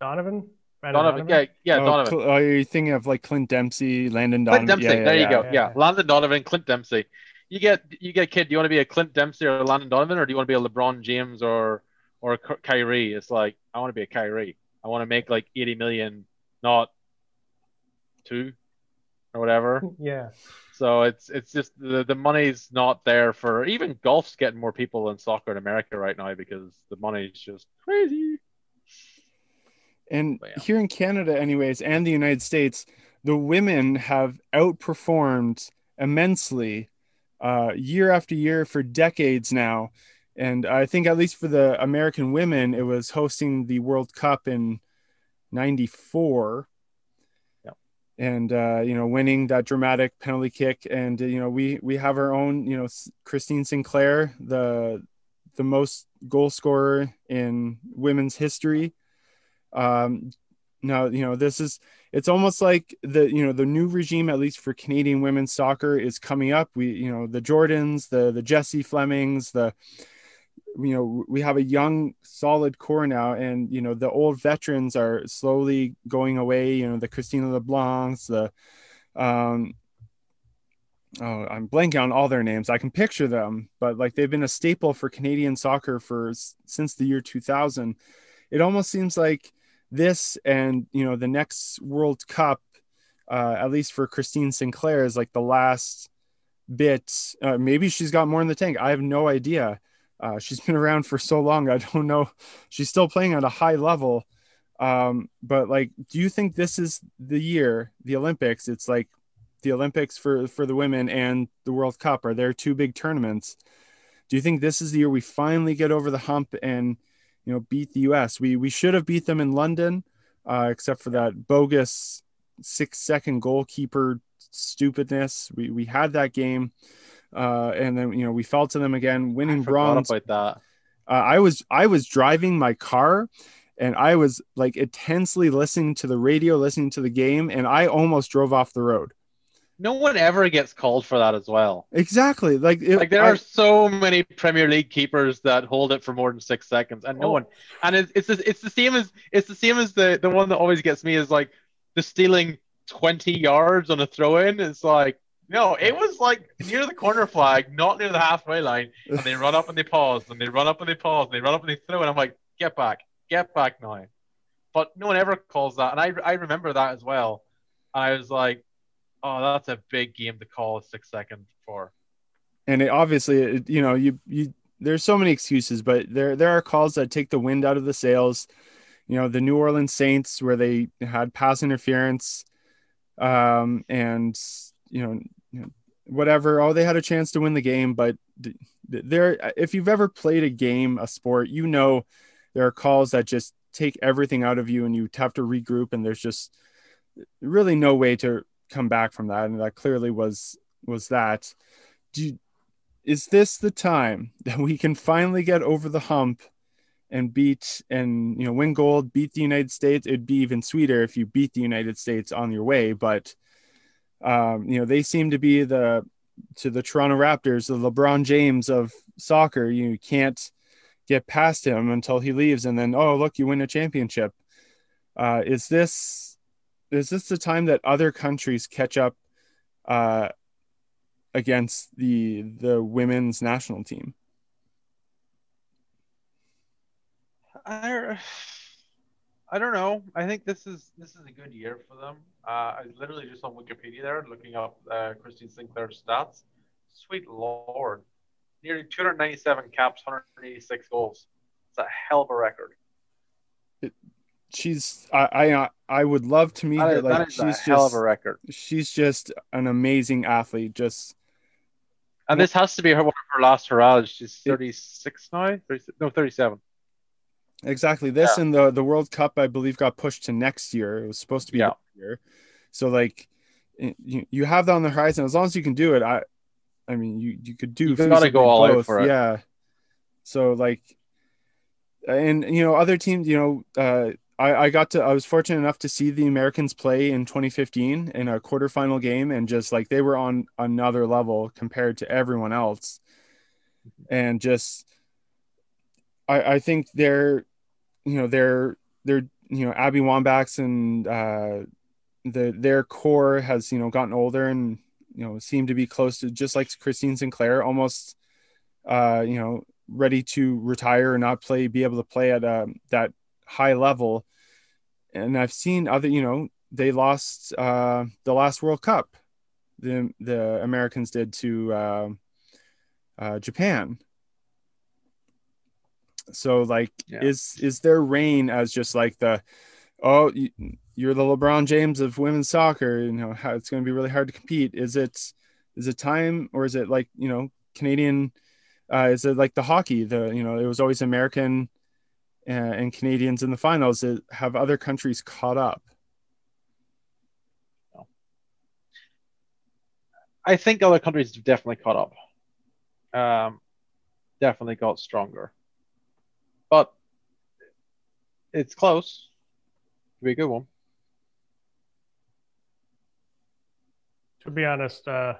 Donovan? Brandon Donovan, Donovan? yeah, yeah, oh, Donovan. Cl- oh, you're thinking of like Clint Dempsey, Landon Donovan. Clint Dempsey, yeah, yeah, there yeah, you go. Yeah, yeah. yeah, Landon Donovan, Clint Dempsey. You get, you get a kid. Do you want to be a Clint Dempsey or a Landon Donovan, or do you want to be a LeBron James or or a Kyrie? It's like, I want to be a Kyrie. I want to make like eighty million, not two or whatever. Yeah. So it's it's just the the money's not there for even golf's getting more people than soccer in America right now because the money's just crazy. And yeah. here in Canada, anyways, and the United States, the women have outperformed immensely uh, year after year for decades now. And I think at least for the American women, it was hosting the World Cup in ninety-four yeah. and, uh, you know, winning that dramatic penalty kick. And, you know, we we have our own, you know, Christine Sinclair, the the most goal scorer in women's history. Um, now, you know, this is, it's almost like the, you know, the new regime, at least for Canadian women's soccer, is coming up. We, you know, the Jordans, the, the Jesse Flemings, the, you know, we have a young, solid core now, and, you know, the old veterans are slowly going away, you know, the Christina LeBlancs, the, um, oh, I'm blanking on all their names. I can picture them, but like, they've been a staple for Canadian soccer for, since the year two thousand. It almost seems like, this and, you know, the next World Cup, uh, at least for Christine Sinclair, is like the last bit. Uh, maybe she's got more in the tank. I have no idea. Uh, she's been around for so long. I don't know. She's still playing at a high level. Um, but like, do you think this is the year, the Olympics? It's like the Olympics for, for the women and the World Cup are their two big tournaments. Do you think this is the year we finally get over the hump and, you know, beat the U S? We we should have beat them in London, uh, except for that bogus six-second goalkeeper stupidness. We we had that game, uh, and then, you know, we fell to them again, winning I bronze. About that. Uh, I was I was driving my car, and I was like intensely listening to the radio, listening to the game, and I almost drove off the road. No one ever gets called for that as well. Exactly. Like, it, like there I, are so many Premier League keepers that hold it for more than six seconds, and no oh. one. And it's it's it's the same as it's the same as the, the one that always gets me is like the stealing twenty yards on a throw in. It's like, no, it was like near the corner flag, not near the halfway line, and they run up and they pause, and they run up and they pause, and they run up and they throw, and I'm like, get back, get back now. But no one ever calls that, and I I remember that as well. I was like, oh, that's a big game to call a six second for. And it obviously, it, you know, you you there's so many excuses, but there there are calls that take the wind out of the sails. You know, the New Orleans Saints, where they had pass interference, um, and you know, you know whatever. Oh, they had a chance to win the game, but there, if you've ever played a game, a sport, you know, there are calls that just take everything out of you, and you have to regroup, and there's just really no way to come back from that, and that clearly was was that. Do you, is this the time that we can finally get over the hump and beat and, you know, win gold, beat the United States. It'd be even sweeter if you beat the United States on your way. But, um, you know, they seem to be the, to the Toronto Raptors, the LeBron James of soccer. You can't get past him until he leaves. And then, oh, look, you win a championship. Uh, is this, is this the time that other countries catch up uh, against the, the women's national team? I, I don't know. I think this is this is a good year for them. Uh, I was literally just on Wikipedia there looking up uh, Christine Sinclair's stats. Sweet Lord. Nearly two hundred ninety-seven caps, one hundred eighty-six goals. It's a hell of a record. It, she's, I, I I would love to meet that her. Is, like, that is she's a just, hell of a record. She's just an amazing athlete. Just, and this has to be her, one of her last hurrahs. She's thirty-six it, now? thirty-six, no, thirty-seven. Exactly. This yeah. and the, the World Cup, I believe, got pushed to next year. It was supposed to be yeah. this year. So, like, you, you have that on the horizon. As long as you can do it, I I mean, you, you could do. You got to go all out for it. Yeah. So, like, and, you know, other teams, you know, uh, I, I got to, I was fortunate enough to see the Americans play in twenty fifteen in a quarterfinal game, and just, like, they were on another level compared to everyone else. And just, I, I think they're, you know, they're, they're, you know, Abby Wambachs and uh, the, their core has, you know, gotten older and, you know, seem to be close to, just like Christine Sinclair, almost, uh, you know, ready to retire or not play, be able to play at um, that high level. And I've seen other, you know, they lost uh, the last World Cup, the the Americans did, to uh, uh, Japan. So, like, yeah. is is their reign as just like the, oh, you're the LeBron James of women's soccer, you know, how it's going to be really hard to compete. Is it, is it time, or is it like, you know, Canadian, uh, is it like the hockey, the, you know, it was always American and, and Canadians in the finals. It, have other countries caught up? I think other countries have definitely caught up. Um, definitely got stronger. But it's close. It'll be a good one. To be honest, uh,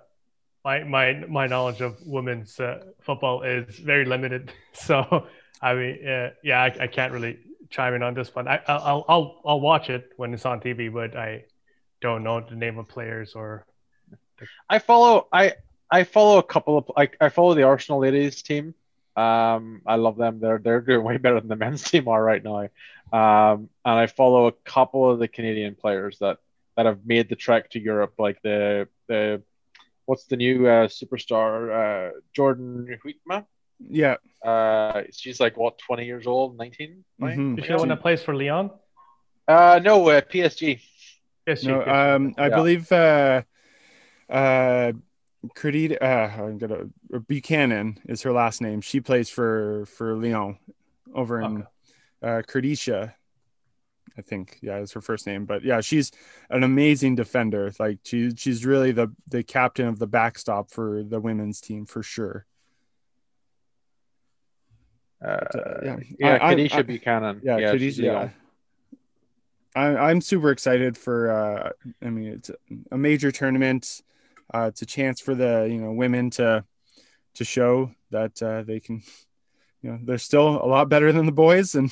my my my knowledge of women's uh, football is very limited. So, I mean, uh, yeah, I, I can't really chime in on this one. I, I'll I'll I'll watch it when it's on T V, but I don't know the name of players or. The... I follow I I follow a couple of I I follow the Arsenal ladies team. Um, I love them. They're they're doing way better than the men's team are right now. Um, and I follow a couple of the Canadian players that, that have made the trek to Europe, like the the what's the new uh, superstar uh, Jordan Huitema. Yeah. Uh, she's like what twenty years old, nineteen. Mm-hmm. Is she the one that plays for Lyon? Uh, no, uh, P S G. P S G. No, um, I yeah. believe. Uh, uh, Credit, uh, I'm gonna Buchanan is her last name. She plays for for Lyon over in okay. uh, Credisha, I think. Yeah, is her first name. But yeah, she's an amazing defender. Like she she's really the the captain of the backstop for the women's team for sure. Uh, but, uh, yeah, yeah Credisha Buchanan. Yeah, yeah, Credisha, yeah. I, I'm super excited for. Uh, I mean, it's a major tournament. Uh, it's a chance for the you know women to to show that uh, they can, you know, they're still a lot better than the boys. And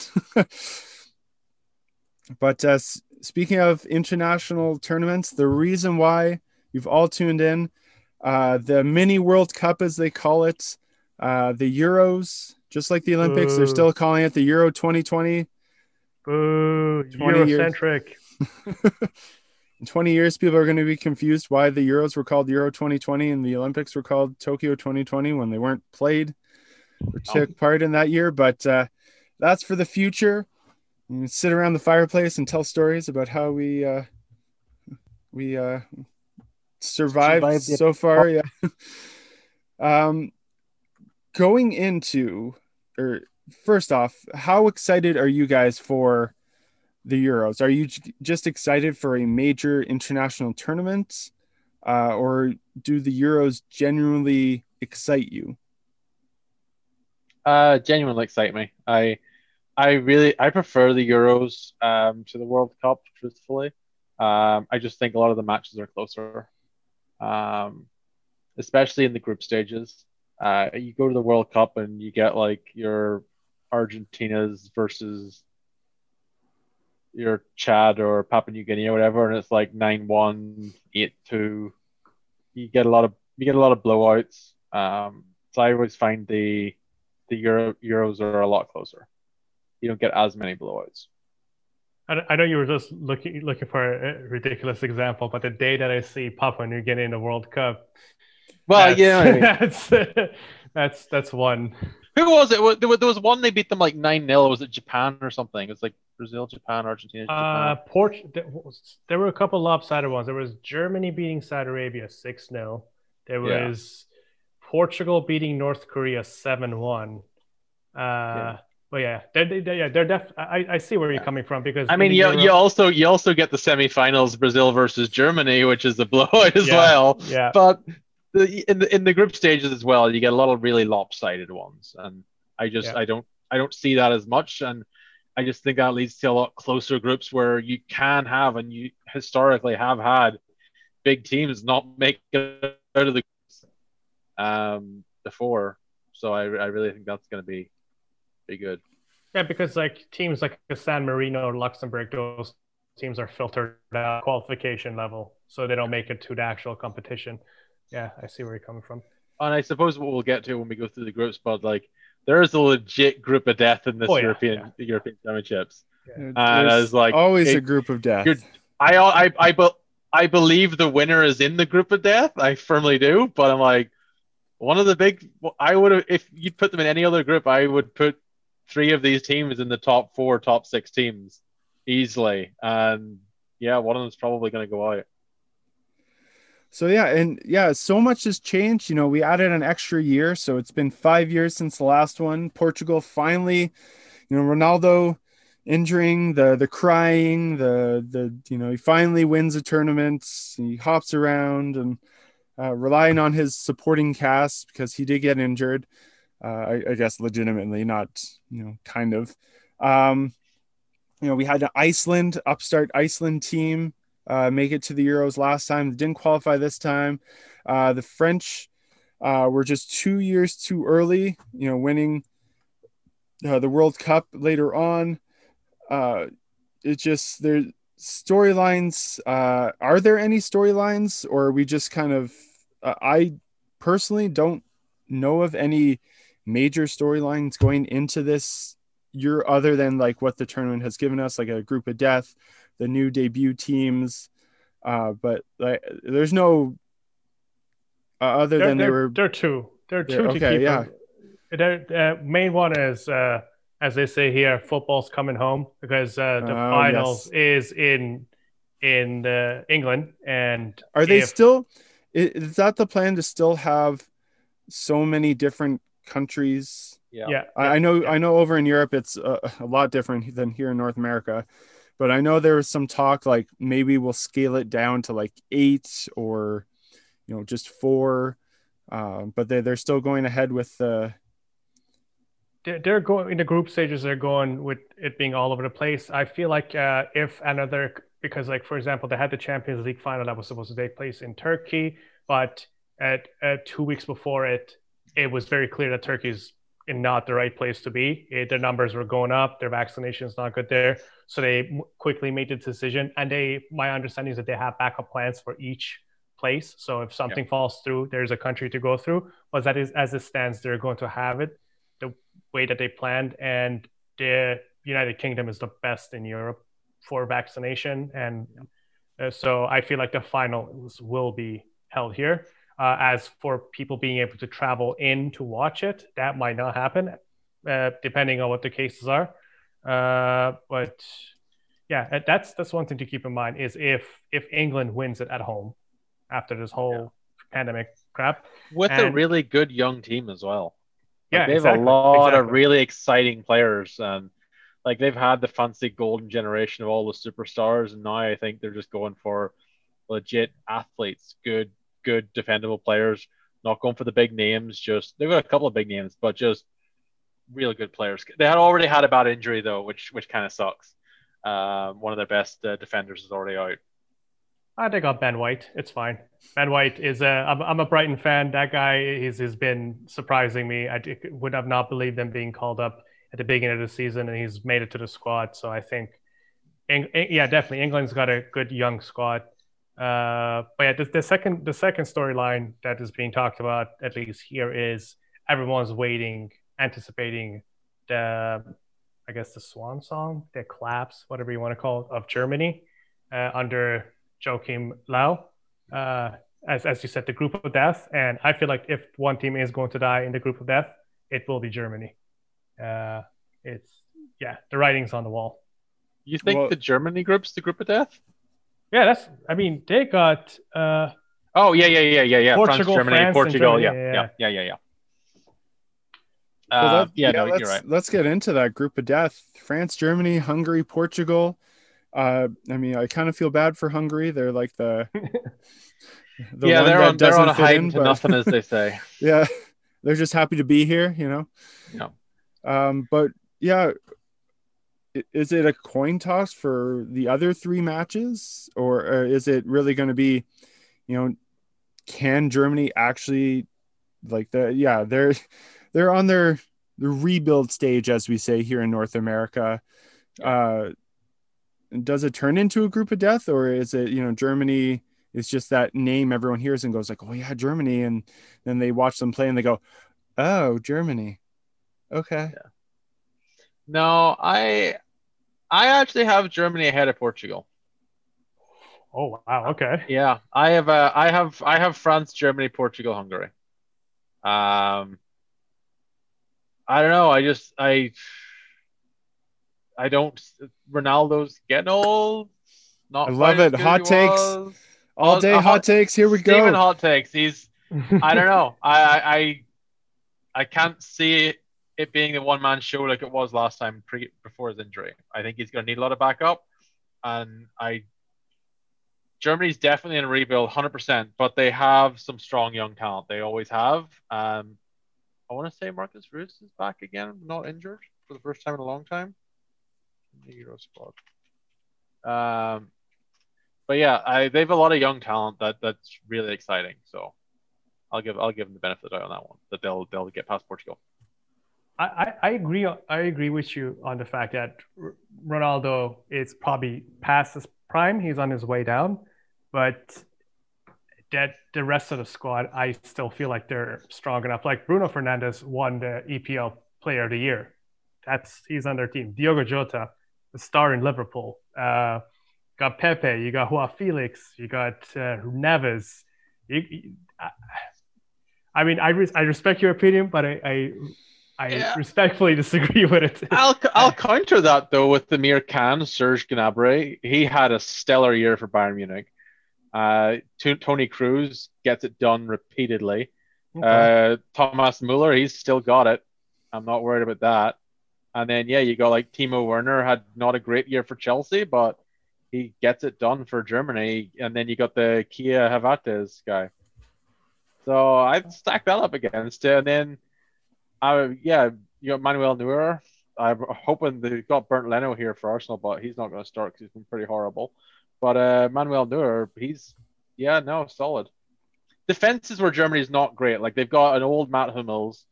but uh, speaking of international tournaments, the reason why you've all tuned in, uh, the mini World Cup as they call it, uh, the Euros, just like the Olympics, Ooh. They're still calling it the Euro twenty twenty. Boo, Eurocentric. In twenty years, people are going to be confused why the Euros were called Euro twenty twenty and the Olympics were called Tokyo twenty twenty when they weren't played or took part in that year. But uh, that's for the future. You can sit around the fireplace and tell stories about how we uh, we uh, survived, survived so far. Yeah. um, going into, or first off, how excited are you guys for the Euros? Are you just excited for a major international tournament, uh, or do the Euros genuinely excite you? Uh, genuinely excite me. I I really I prefer the Euros um, to the World Cup, truthfully. Um, I just think a lot of the matches are closer, um, especially in the group stages. Uh, you go to the World Cup and you get like your Argentina's versus your Chad or Papua New Guinea or whatever, and it's like nine one, eight two. You get a lot of you get a lot of blowouts. Um, so I always find the the Euro, Euros are a lot closer. You don't get as many blowouts. I know you were just looking looking for a ridiculous example, but the day that I see Papua New Guinea in the World Cup, well, that's, yeah, I mean, that's that's that's one. Who was it? There was one they beat them like nine nil. Was it Japan or something? It's like Brazil, Japan, Argentina. Japan. Uh, Port. There were a couple lopsided ones. There was Germany beating Saudi Arabia six nil. There was yeah. Portugal beating North Korea seven one. Uh, yeah. But yeah, they're, they're, yeah, they're def- I, I see where you're coming from, because I mean, you, Euro- you also you also get the semifinals, Brazil versus Germany, which is a blowout as yeah, well. Yeah. But the, in the in the group stages as well, you get a lot of really lopsided ones, and I just yeah. I don't I don't see that as much, and I just think that leads to a lot closer groups where you can have, and you historically have had, big teams not make it out of the um before. So I I really think that's going to be. Be good. Yeah, because like teams like San Marino or Luxembourg, those teams are filtered out qualification level, so they don't make it to the actual competition. Yeah, I see where you're coming from. And I suppose what we'll get to when we go through the groups, but like there is a legit group of death in this oh, yeah, European yeah. the European Championships. Yeah. And I was like, always it, a group of death. I I I be, I believe the winner is in the group of death. I firmly do, but I'm like one of the big. I would have if you put them in any other group, I would put. Three of these teams in the top four, top six teams easily. And yeah, one of them's probably going to go out. So yeah, and yeah, so much has changed. You know, we added an extra year. So it's been five years since the last one. Portugal finally, you know, Ronaldo injuring, the the crying, the, the you know, he finally wins a tournament. He hops around and uh, relying on his supporting cast because he did get injured. Uh, I, I guess legitimately, not, you know, kind of, um, you know, we had an Iceland upstart Iceland team uh, make it to the Euros last time. They didn't qualify this time. Uh, the French uh, were just two years too early, you know, winning uh, the World Cup later on. Uh, it just their storylines. Uh, are there any storylines, or are we just kind of? Uh, I personally don't know of any major storylines going into this year other than like what the tournament has given us, like a group of death, the new debut teams, uh but like there's no uh, other there, than there, they were there are two there are two yeah, to okay, keep yeah the uh, main one is uh as they say here, football's coming home, because uh the uh, finals yes. is in in the England. And are if... they still is that the plan to still have so many different countries? Yeah, yeah. I, I know. Yeah. I know. Over in Europe, it's a, a lot different than here in North America. But I know there was some talk, like maybe we'll scale it down to like eight or, you know, just four. Um, but they they're still going ahead with the. They're, they're going in the group stages. They're going with it being all over the place. I feel like uh, if another, because like for example, they had the Champions League final that was supposed to take place in Turkey, but. At, at two weeks before it, it was very clear that Turkey's in not the right place to be. It, their numbers were going up. Their vaccination's not good there. So they quickly made the decision. And they, my understanding is that they have backup plans for each place. So if something yeah. falls through, there's a country to go through. But that is, as it stands, they're going to have it the way that they planned. And the United Kingdom is the best in Europe for vaccination. And yeah. uh, so I feel like the finals will be held here. Uh, as for people being able to travel in to watch it, that might not happen, uh, depending on what the cases are. Uh, but yeah, that's that's one thing to keep in mind is if if England wins it at home after this whole yeah. pandemic crap. With and, a really good young team as well. Like, yeah, they have exactly, a lot exactly. of really exciting players. And like they've had the fancy golden generation of all the superstars. And now I think they're just going for legit athletes, good good defendable players, not going for the big names. Just they've got a couple of big names, but just real good players. They had already had a bad injury though, which which kind of sucks. Um, one of their best uh, defenders is already out. I think on Ben White, it's fine. Ben White is a. I'm, I'm a Brighton fan. That guy is has been surprising me. I would have not believed them being called up at the beginning of the season, and he's made it to the squad. So I think, Eng, yeah, definitely England's got a good young squad. Uh, but yeah, the, the second the second storyline that is being talked about, at least here, is everyone's waiting, anticipating the, I guess the swan song, the collapse, whatever you want to call it, of Germany uh, under Joachim Löw, uh, as as you said, the group of death. And I feel like if one team is going to die in the group of death, it will be Germany. Uh, it's yeah, the writing's on the wall. You think well, the Germany group's the group of death? Yeah, that's. I mean, they got. Uh, oh yeah, yeah, yeah, yeah, yeah. Portugal, France, Germany, France, Portugal. Germany, yeah, yeah, yeah, yeah, yeah. yeah. Uh, well, yeah, yeah no, let's, you're right. Let's get into that group of death: France, Germany, Hungary, Portugal. Uh, I mean, I kind of feel bad for Hungary. They're like the, the yeah, one they're, that on, they're on a hide in, to but... nothing, as they say. Yeah, they're just happy to be here, you know. No. Um, but yeah, is it a coin toss for the other three matches, or, or is it really going to be, you know, can Germany actually, like the yeah they're they're on their the rebuild stage, as we say here in North America. Uh, Does it turn into a group of death, or is it, you know, Germany is just that name everyone hears and goes like, oh yeah, Germany. And then they watch them play and they go, oh, Germany. Okay. Yeah. No, I, I actually have Germany ahead of Portugal. Oh, wow. Okay. Yeah. I have, uh, I have, I have France, Germany, Portugal, Hungary. Um, I don't know. I just, I, I don't. Ronaldo's getting old. Not I love it. Hot takes all day. Hot, hot takes. Here we go. Even hot takes. He's. I don't know. I. I. I can't see it being the one man show like it was last time pre before his injury. I think he's going to need a lot of backup, and I. Germany's definitely in a rebuild, one hundred percent. But they have some strong young talent. They always have. Um, I want to say Marcus Rüss is back again, not injured for the first time in a long time. Euro spot. Um, but yeah, I they've a lot of young talent that that's really exciting. So I'll give I'll give them the benefit of the doubt on that one. That they'll they'll get past Portugal. I, I agree I agree with you on the fact that Ronaldo is probably past his prime. He's on his way down, but that the rest of the squad, I still feel like they're strong enough. Like Bruno Fernandes won the E P L Player of the Year. That's he's on their team. Diogo Jota, the star in Liverpool. Uh, got Pepe. You got Joao Felix. You got uh, Neves. You, you, I, I mean, I res I respect your opinion, but I I, I yeah. respectfully disagree with it. I'll I'll counter that though with Emre Can, Serge Gnabry. He had a stellar year for Bayern Munich. Uh, Tony Cruz gets it done repeatedly. Okay. Uh, Thomas Muller, he's still got it. I'm not worried about that. And then, yeah, you go like Timo Werner had not a great year for Chelsea, but he gets it done for Germany. And then you got the Kia Havertz guy. So I'd stack that up against it. And then, uh, yeah, you got Manuel Neuer. I'm hoping they got Bernd Leno here for Arsenal, but he's not going to start because he's been pretty horrible. But uh, Manuel Neuer, he's, yeah, no, solid. Defenses where Germany's not great. Like they've got an old Matt Hummels.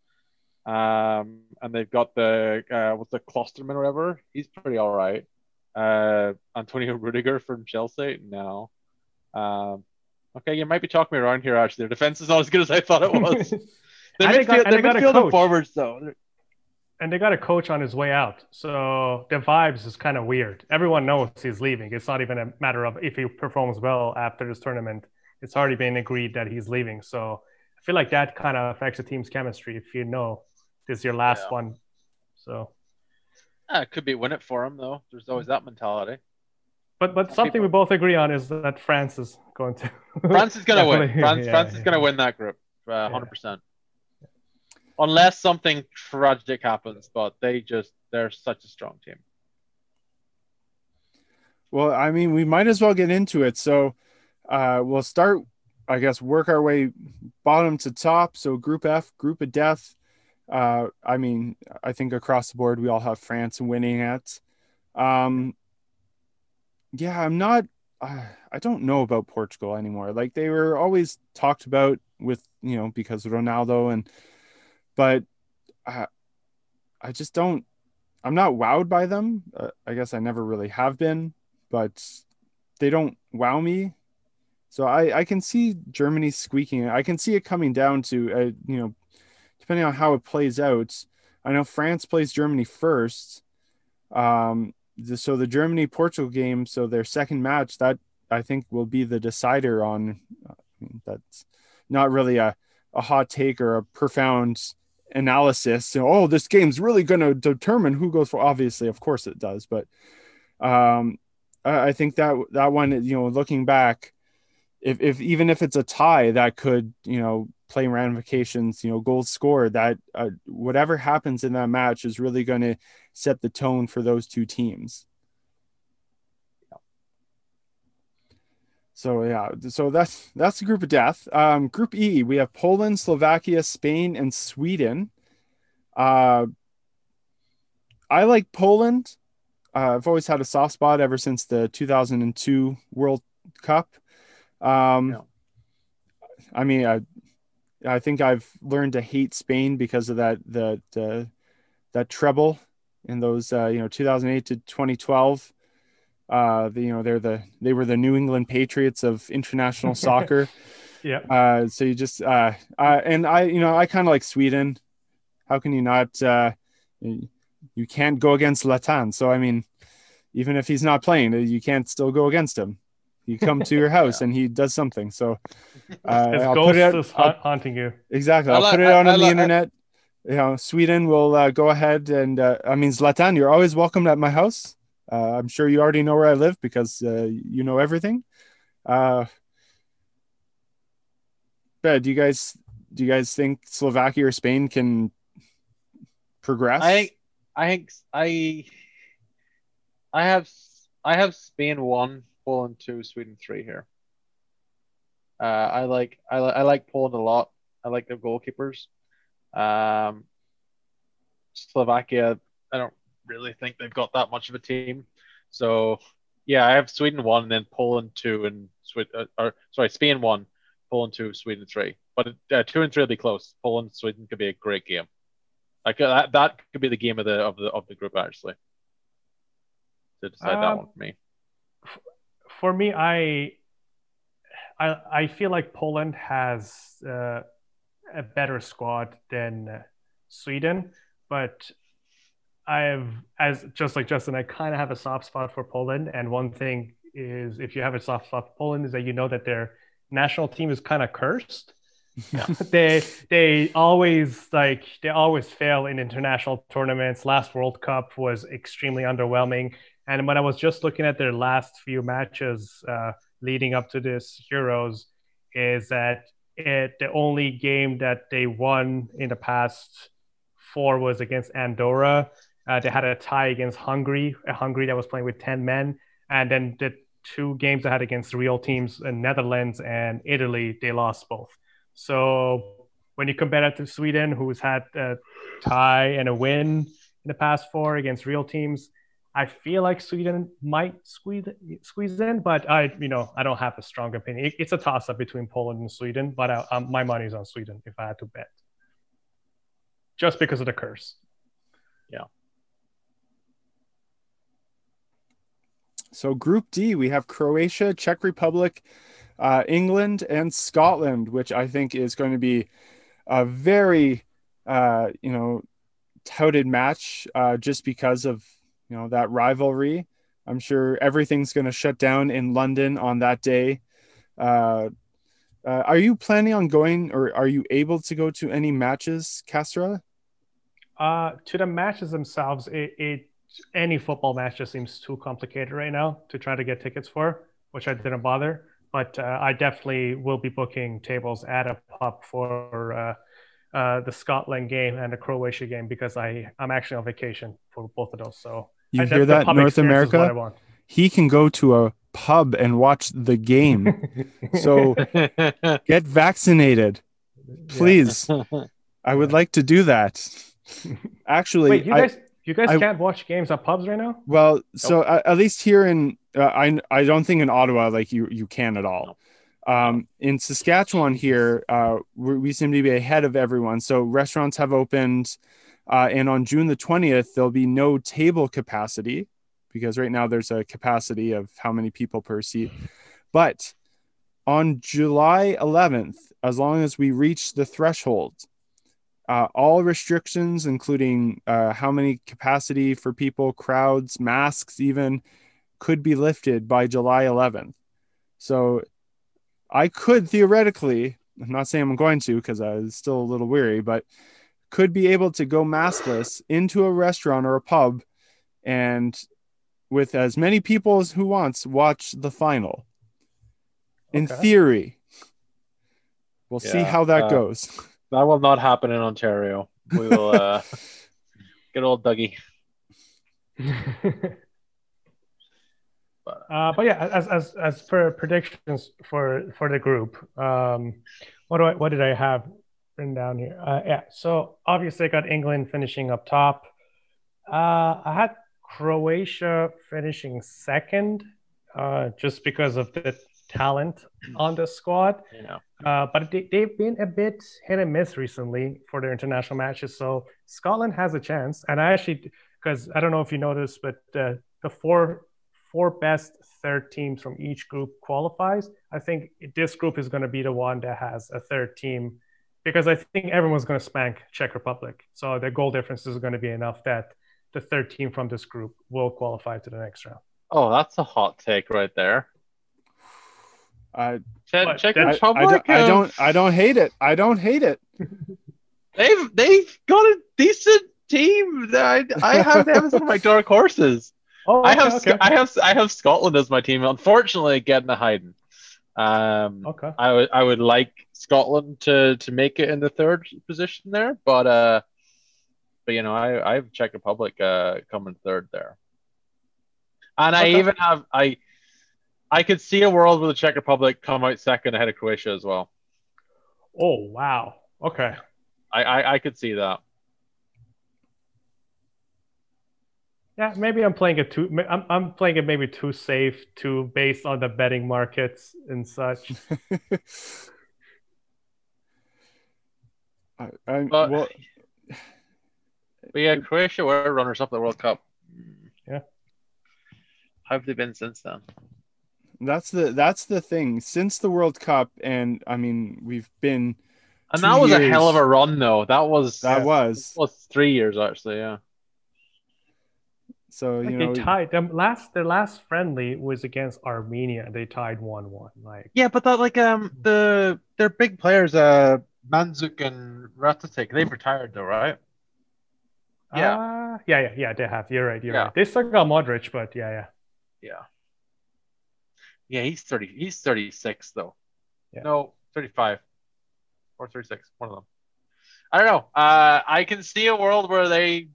Um, and they've got the, uh, what's the Klosterman or whatever? He's pretty all right. Uh, Antonio Rudiger from Chelsea? No. Um, okay, you might be talking me around here, actually. Their defense is not as good as I thought it was. Their midfield, their midfield and forwards, though. And they got a coach on his way out. So the vibes is kind of weird. Everyone knows he's leaving. It's not even a matter of if he performs well after this tournament. It's already been agreed that he's leaving. So I feel like that kind of affects the team's chemistry if you know this is your last yeah. one, so yeah, it could be win it for him though. There's always that mentality. But but Some something people... we both agree on is that France is going to France is going to win. France, yeah, France yeah. is going to win that group, uh, hundred yeah. percent. Unless something tragic happens, but they just they're such a strong team. Well, I mean, we might as well get into it. So uh, we'll start, I guess, work our way bottom to top. So Group F, Group of Death. Uh, I mean, I think across the board, we all have France winning it. Um, yeah, I'm not, I, I don't know about Portugal anymore. Like, they were always talked about with, you know, because of Ronaldo and, but I, I just don't, I'm not wowed by them. Uh, I guess I never really have been, but they don't wow me. So I, I can see Germany squeaking. I can see it coming down to, uh, you know, depending on how it plays out. I know France plays Germany first. Um, the, so the Germany-Portugal game, so their second match, that I think will be the decider on, I mean, that's not really a, a hot take or a profound analysis. So, oh, this game's really going to determine who goes for, obviously, of course it does. But um, I, I think that that one, you know, looking back, If, if even if it's a tie, that could, you know, play ramifications, you know, goals scored, that uh, whatever happens in that match is really going to set the tone for those two teams. So, yeah, so that's that's the group of death. Um, group E, we have Poland, Slovakia, Spain, and Sweden. Uh, I like Poland. Uh, I've always had a soft spot ever since the two thousand two World Cup. Um, no. I mean, I, I think I've learned to hate Spain because of that, that, uh, that treble in those, uh, you know, two thousand eight to twenty twelve, uh, the, you know, they're the, they were the New England Patriots of international soccer. Yeah. Uh, so you just, uh, uh, and I, you know, I kind of like Sweden. How can you not, uh, you can't go against Zlatan. So, I mean, even if he's not playing, you can't still go against him. You come to your house yeah. and he does something. So uh, his I'll ghost put it, is ha- haunting you. Exactly. I'll like, put it out I, on I the like, internet. I, you know, Sweden will uh, go ahead and uh, I mean, Zlatan, you're always welcome at my house. Uh, I'm sure you already know where I live because uh, you know everything. Uh, but do you guys do you guys think Slovakia or Spain can progress? I I I I have I have Spain one. Poland two, Sweden three here. Uh, I like I, li- I like Poland a lot. I like their goalkeepers. Um, Slovakia, I don't really think they've got that much of a team. So yeah, I have Sweden one, and then Poland two, and Sweden. Uh, or sorry, Spain one, Poland two, Sweden three. But uh, two and three will be close. Poland Sweden could be a great game. Like that, that could be the game of the of the of the group actually. To decide um, that one for me. For me, I, I I feel like Poland has uh, a better squad than Sweden, but I've as just like Justin, I kind of have a soft spot for Poland. And one thing is, if you have a soft spot for Poland, is that you know that their national team is kind of cursed. Yeah. they they always like they always fail in international tournaments. Last World Cup was extremely underwhelming. And when I was just looking at their last few matches uh, leading up to this Euros, is that it, the only game that they won in the past four was against Andorra. Uh, they had a tie against Hungary, a Hungary that was playing with ten men. And then the two games they had against real teams, in Netherlands and Italy, they lost both. So when you compare that to Sweden, who's had a tie and a win in the past four against real teams, I feel like Sweden might squeeze squeeze in, but I, you know, I don't have a strong opinion. It, it's a toss-up between Poland and Sweden, but I, um, my money's on Sweden if I had to bet, just because of the curse. Yeah. So Group D, we have Croatia, Czech Republic, uh, England, and Scotland, which I think is going to be a very, uh, you know, touted match uh, just because of. You know, that rivalry. I'm sure everything's going to shut down in London on that day. Uh, uh, are you planning on going, or are you able to go to any matches, Castor? Uh, to the matches themselves, it, it any football match just seems too complicated right now to try to get tickets for, which I didn't bother. But uh, I definitely will be booking tables at a pub for uh, uh, the Scotland game and the Croatia game because I I'm actually on vacation for both of those. So. You I hear that, North America? He can go to a pub and watch the game. So get vaccinated, please. Yeah. I would like to do that. Actually, wait, you guys, I, you guys I, can't watch games at pubs right now? Well, nope. So uh, at least here in, uh, I, I don't think in Ottawa, like you, you can at all. Um, in Saskatchewan here, uh, we, we seem to be ahead of everyone. So restaurants have opened, uh, and on June the twentieth, there'll be no table capacity because right now there's a capacity of how many people per seat, but on July eleventh, as long as we reach the threshold, uh, all restrictions, including uh, how many capacity for people, crowds, masks, even, could be lifted by July eleventh. So I could theoretically, I'm not saying I'm going to because I was still a little weary, but could be able to go maskless into a restaurant or a pub and with as many people as who wants, watch the final. In okay. theory, we'll yeah, see how that uh, goes. That will not happen in Ontario. We will uh, get old Dougie. Uh, but yeah, as as as per predictions for for the group, um, what do I what did I have written down here? Uh, yeah, so obviously I got England finishing up top. Uh, I had Croatia finishing second, uh, just because of the talent on the squad, yeah. uh, but they, they've been a bit hit and miss recently for their international matches. So Scotland has a chance, and I actually, because I don't know if you noticed, but uh, the four four best third teams from each group qualifies. I think this group is going to be the one that has a third team, because I think everyone's going to spank Czech Republic. So their goal difference is going to be enough that the third team from this group will qualify to the next round. Oh, that's a hot take right there. Uh, Czech, Czech I, Republic, I, I, don't, I don't. I don't hate it. I don't hate it. They've they've got a decent team. I I have them as one of my dark horses. Oh, I have okay, okay. I have I have Scotland as my team. Unfortunately, getting a hiding. Um, okay. I would I would like Scotland to to make it in the third position there, but uh, but you know I I have Czech Republic uh coming third there, and okay. I even have I. I could see a world where the Czech Republic come out second ahead of Croatia as well. Oh, wow. Okay. I, I, I could see that. Yeah, maybe I'm playing it too I'm, I'm playing it maybe too safe, too based on the betting markets and such. I, I, but, well, but yeah, Croatia were runners up the World Cup. Yeah. How have they been since then? That's the that's the thing. Since the World Cup, and I mean, we've been, and that was years. a hell of a run, though. That was that yeah, was was three years actually, yeah. So you like know, they tied them last. Their last friendly was against Armenia. They tied one one. Like yeah, but that like um the their big players, uh Mandzukic and Ratatic, they've retired though, right? Yeah, uh, yeah, yeah, yeah. They have. You're right. You're yeah. right. They still got Modric, but yeah, yeah, yeah. Yeah, he's thirty. He's thirty-six though. Yeah. No, thirty-five or thirty-six. One of them. I don't know. Uh, I can see a world where they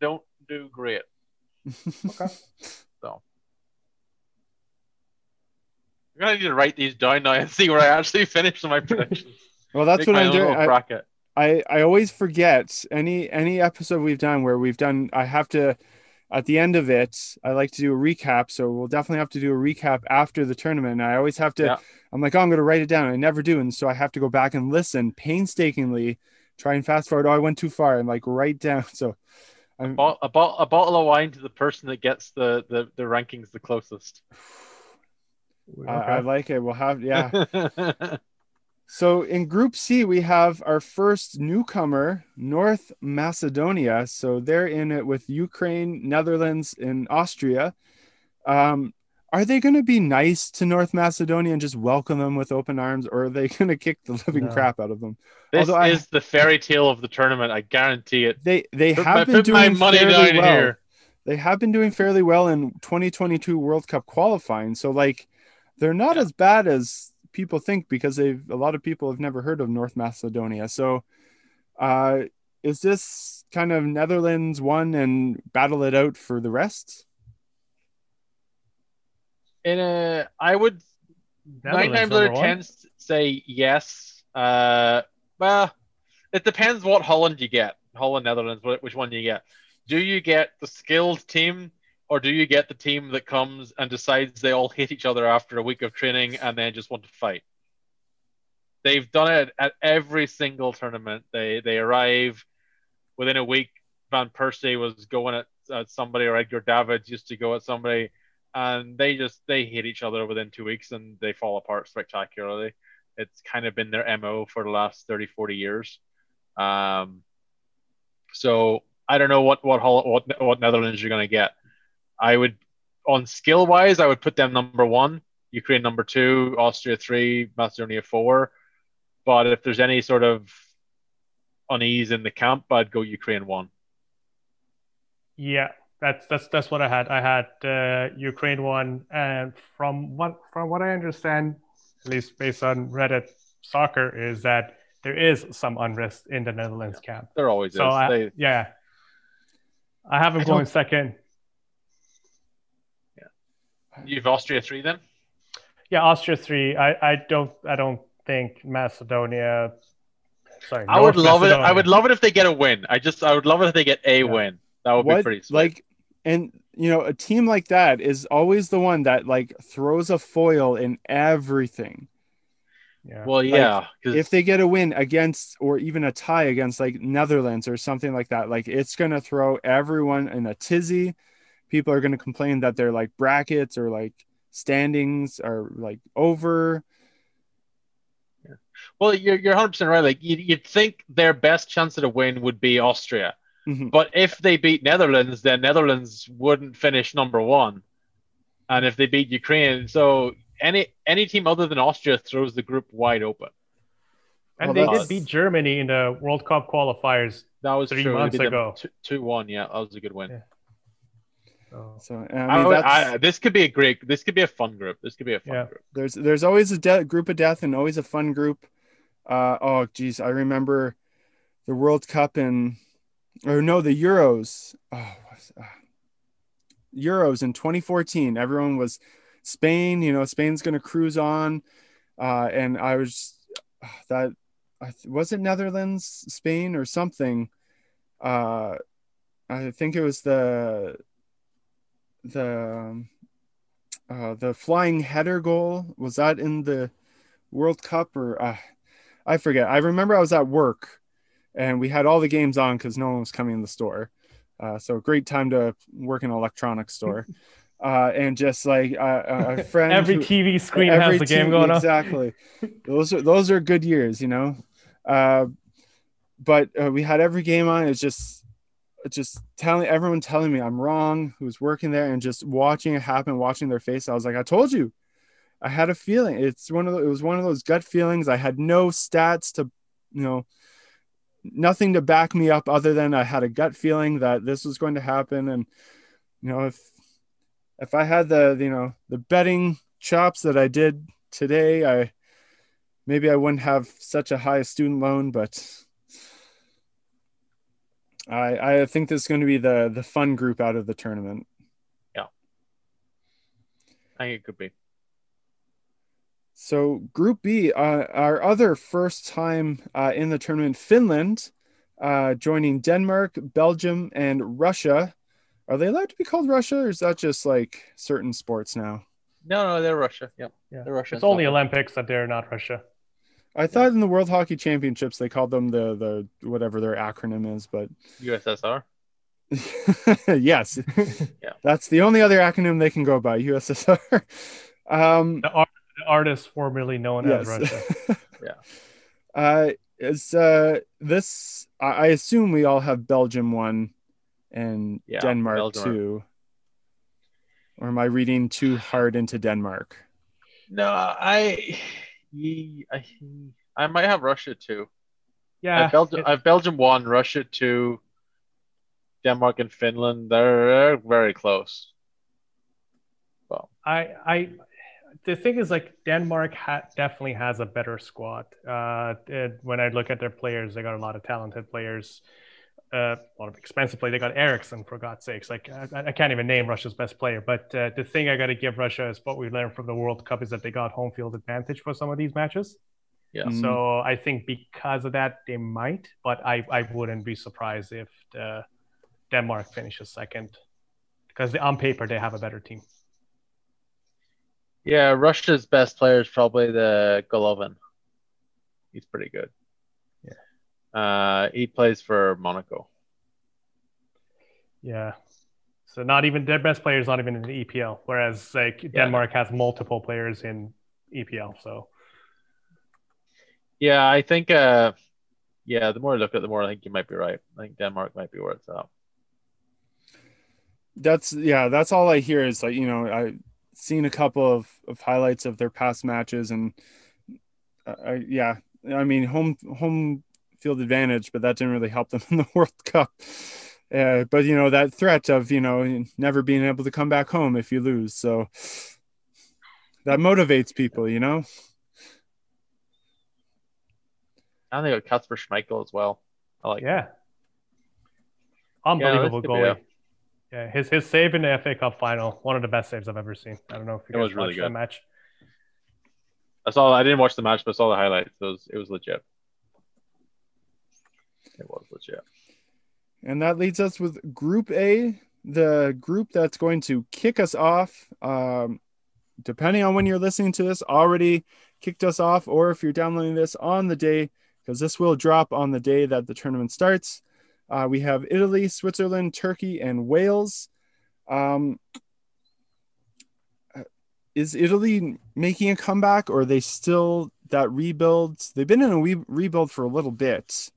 don't do great. Okay. So I'm gonna need to write these down now and see where I actually finish my predictions. Well, that's Make what I'm doing. I, I I always forget any any episode we've done where we've done. I have to. At the end of it, I like to do a recap. So we'll definitely have to do a recap after the tournament. And I always have to, yeah. I'm like, oh, I'm going to write it down. I never do. And so I have to go back and listen painstakingly, try and fast forward. Oh, I went too far and like write down. So I'm, a, bo- a, bo- a bottle of wine to the person that gets the, the, the rankings the closest. Okay. I, I like it. We'll have, yeah. So in Group C, we have our first newcomer, North Macedonia. So they're in it with Ukraine, Netherlands, and Austria. Um, are they going to be nice to North Macedonia and just welcome them with open arms, or are they going to kick the living no. crap out of them? This Although is I, the fairy tale of the tournament. I guarantee it. They they put have my, been put doing my money fairly down well. Here. They have been doing fairly well in twenty twenty-two World Cup qualifying. So like, they're not yeah. as bad as people think, because they've a lot of people have never heard of North Macedonia. So uh is this kind of Netherlands one and battle it out for the rest? In a I would nine times out of ten say yes. Uh well it depends what Holland you get. Holland, Netherlands, which one you get. Do you get the skilled team, or do you get the team that comes and decides they all hate each other after a week of training and then just want to fight? They've done it at every single tournament. They they arrive within a week. Van Persie was going at, at somebody, or Edgar Davids used to go at somebody, and they just they hate each other within two weeks and they fall apart spectacularly. It's kind of been their M O for the last thirty, forty years. Um, so I don't know what what what, what Netherlands you're going to get. I would, on skill wise, I would put them number one, Ukraine number two, Austria three, Macedonia four. But if there's any sort of unease in the camp, I'd go Ukraine one. Yeah, that's that's that's what I had. I had uh, Ukraine one, and from what from what I understand, at least based on Reddit soccer, is that there is some unrest in the Netherlands yeah, camp. There always so is. I, they... Yeah, I have them going second. Yeah, you've Austria three then. Yeah, Austria three. I, I don't I don't. think Macedonia. Sorry, I North would love Macedonia. it. I would love it if they get a win. I just, I would love it if they get a yeah. win. That would what, be pretty sweet. Like, and you know, a team like that is always the one that like throws a foil in everything. Yeah. Well, yeah. Like, if they get a win against, or even a tie against, like Netherlands or something like that, like it's gonna throw everyone in a tizzy. People are gonna complain that their like brackets or like standings are like over. Well, you're you're one hundred percent right. Like you'd, you'd think their best chance at a win would be Austria, mm-hmm. but if they beat Netherlands, then Netherlands wouldn't finish number one, and if they beat Ukraine, so any any team other than Austria throws the group wide open. And well, they did beat Germany in the World Cup qualifiers. That was three true. months ago. two one Yeah, that was a good win. Yeah. Oh. So I mean, I would, I, this could be a great. This could be a fun group. This could be a fun yeah. group. There's there's always a de- group of death and always a fun group. Uh, oh geez, I remember the World Cup in, or no, the Euros. Oh, uh, Euros in twenty fourteen. Everyone was Spain. You know, Spain's going to cruise on, uh, and I was uh, that. I, was it Netherlands, Spain, or something? Uh, I think it was the. the uh the flying header goal. Was that in the World Cup or uh, I forget. I remember I was at work and we had all the games on because no one was coming in the store, uh so great time to work in an electronics store, uh and just like uh, a friend every who, T V screen every has the game going exactly. on exactly those are those are good years, you know. uh but uh, we had every game on. It's just just telling everyone telling me I'm wrong who's working there, and just watching it happen, watching their face. I was like, I told you, I had a feeling. It's one of the, it was one of those gut feelings. I had no stats to, you know, nothing to back me up other than I had a gut feeling that this was going to happen. And, you know, if, if I had the, you know, the betting chops that I did today, I, maybe I wouldn't have such a high student loan, but I, I think this is going to be the, the fun group out of the tournament. Yeah. I think it could be. So Group B, uh, our other first time uh, in the tournament, Finland, uh, joining Denmark, Belgium, and Russia. Are they allowed to be called Russia, or is that just like certain sports now? No, no, they're Russia. Yep. Yeah, they're Russia. It's only South Olympics that they're not Russia. I thought in the World Hockey Championships they called them the the whatever their acronym is, but U S S R. Yes, yeah. That's the only other acronym they can go by, U S S R. Um, the, art, the artist formerly known yes. as Russia. Yeah. Uh, it's uh this. I, I assume we all have Belgium one, and yeah, Denmark Belgium. two. Or am I reading too hard into Denmark? No, I. He, I, he, I might have Russia too. Yeah, I've Belgium, I've Belgium one, Russia two, Denmark and Finland. They're, they're very close. Well, I, I, the thing is, like Denmark ha- definitely has a better squad. Uh, it, when I look at their players, they got a lot of talented players, uh, a lot of expensive players. They got Eriksson, for God's sakes. Like I, I can't even name Russia's best player. But uh, the thing I got to give Russia is what we learned from the World Cup is that they got home field advantage for some of these matches. Yeah. Mm. So I think because of that, they might, but I, I wouldn't be surprised if the Denmark finishes second, because on paper, they have a better team. Yeah, Russia's best player is probably the Golovin. He's pretty good. Yeah. Uh, he plays for Monaco. Yeah. So not even their best player is not even in the E P L, whereas like yeah. Denmark has multiple players in E P L. So. Yeah, I think. Uh, yeah, the more I look at it, the more I think you might be right. I think Denmark might be where it's at. That's yeah. That's all I hear is like you know I. seen a couple of, of highlights of their past matches and uh, yeah, I mean home home field advantage, but that didn't really help them in the World Cup. Uh, but you know that threat of you know never being able to come back home if you lose, so that motivates people, you know. I think it counts for Schmeichel as well. I like yeah, that. Unbelievable yeah, goalie. Yeah, his his save in the F A Cup final, one of the best saves I've ever seen. I don't know if you guys watched really that match. I saw. I didn't watch the match, but I saw the highlights. It was, it was legit. It was legit. And that leads us with Group A, the group that's going to kick us off. Um, depending on when you're listening to this, already kicked us off, or if you're downloading this on the day, because this will drop on the day that the tournament starts. Uh, we have Italy, Switzerland, Turkey, and Wales. Um, is Italy making a comeback, or are they still that rebuild? They've been in a re- rebuild for a little bit.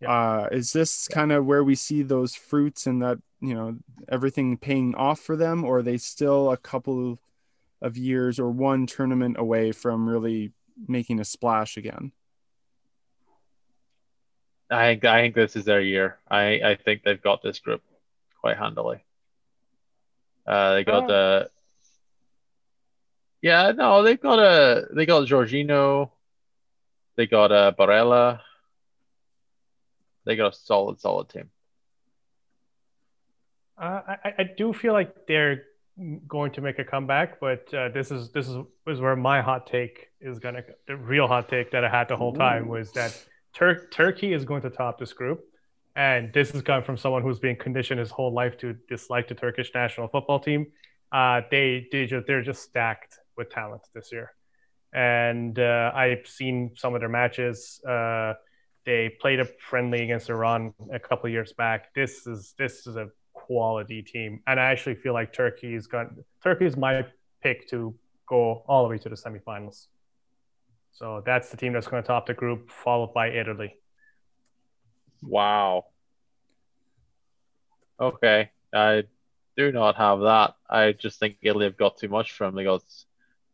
Yeah. Uh, is this kind of where we see those fruits and that, you know, everything paying off for them, or are they still a couple of years or one tournament away from really making a splash again? I think I think this is their year. I, I think they've got this group quite handily. Uh, they got oh. the yeah no they got a they got Jorginho, they got a Barella, they got a solid solid team. Uh, I I do feel like they're going to make a comeback, but uh, this is this is is where my hot take is gonna the real hot take that I had the whole time Ooh. was that. Tur- Turkey is going to top this group, and this has come from someone who's been conditioned his whole life to dislike the Turkish national football team. Uh, they, they just, they're just stacked with talent this year, and uh, I've seen some of their matches. Uh, they played a friendly against Iran a couple of years back. This is this is a quality team, and I actually feel like Turkey is going. Turkey is my pick to go all the way to the semifinals. So that's the team that's going to top the group, followed by Italy. Wow. Okay. I do not have that. I just think Italy have got too much from them. They got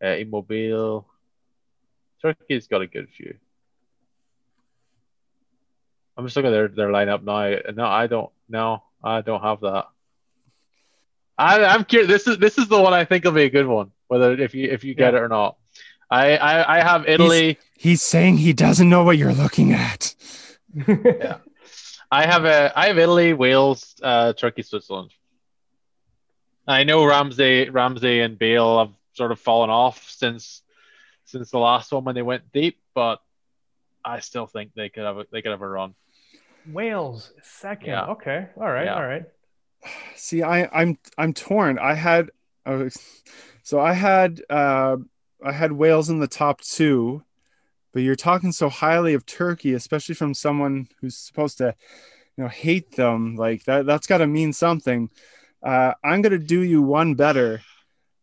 uh, Immobile. Turkey's got a good few. I'm just looking at their, their lineup now. No, I don't. No, I don't have that. I, I'm curious. This is this is the one I think will be a good one, whether if you if you get yeah. it or not. I, I, I have Italy. He's, he's saying he doesn't know what you're looking at. yeah, I have a I have Italy, Wales, uh, Turkey, Switzerland. I know Ramsey, Ramsey and Bale have sort of fallen off since since the last one when they went deep, but I still think they could have a, they could have a run. Wales second. Yeah. Okay. All right. Yeah. All right. See, I I'm I'm torn. I had oh, so I had. Uh, I had Wales in the top two, but you're talking so highly of Turkey, especially from someone who's supposed to, you know, hate them like that. That's got to mean something. Uh, I'm going to do you one better.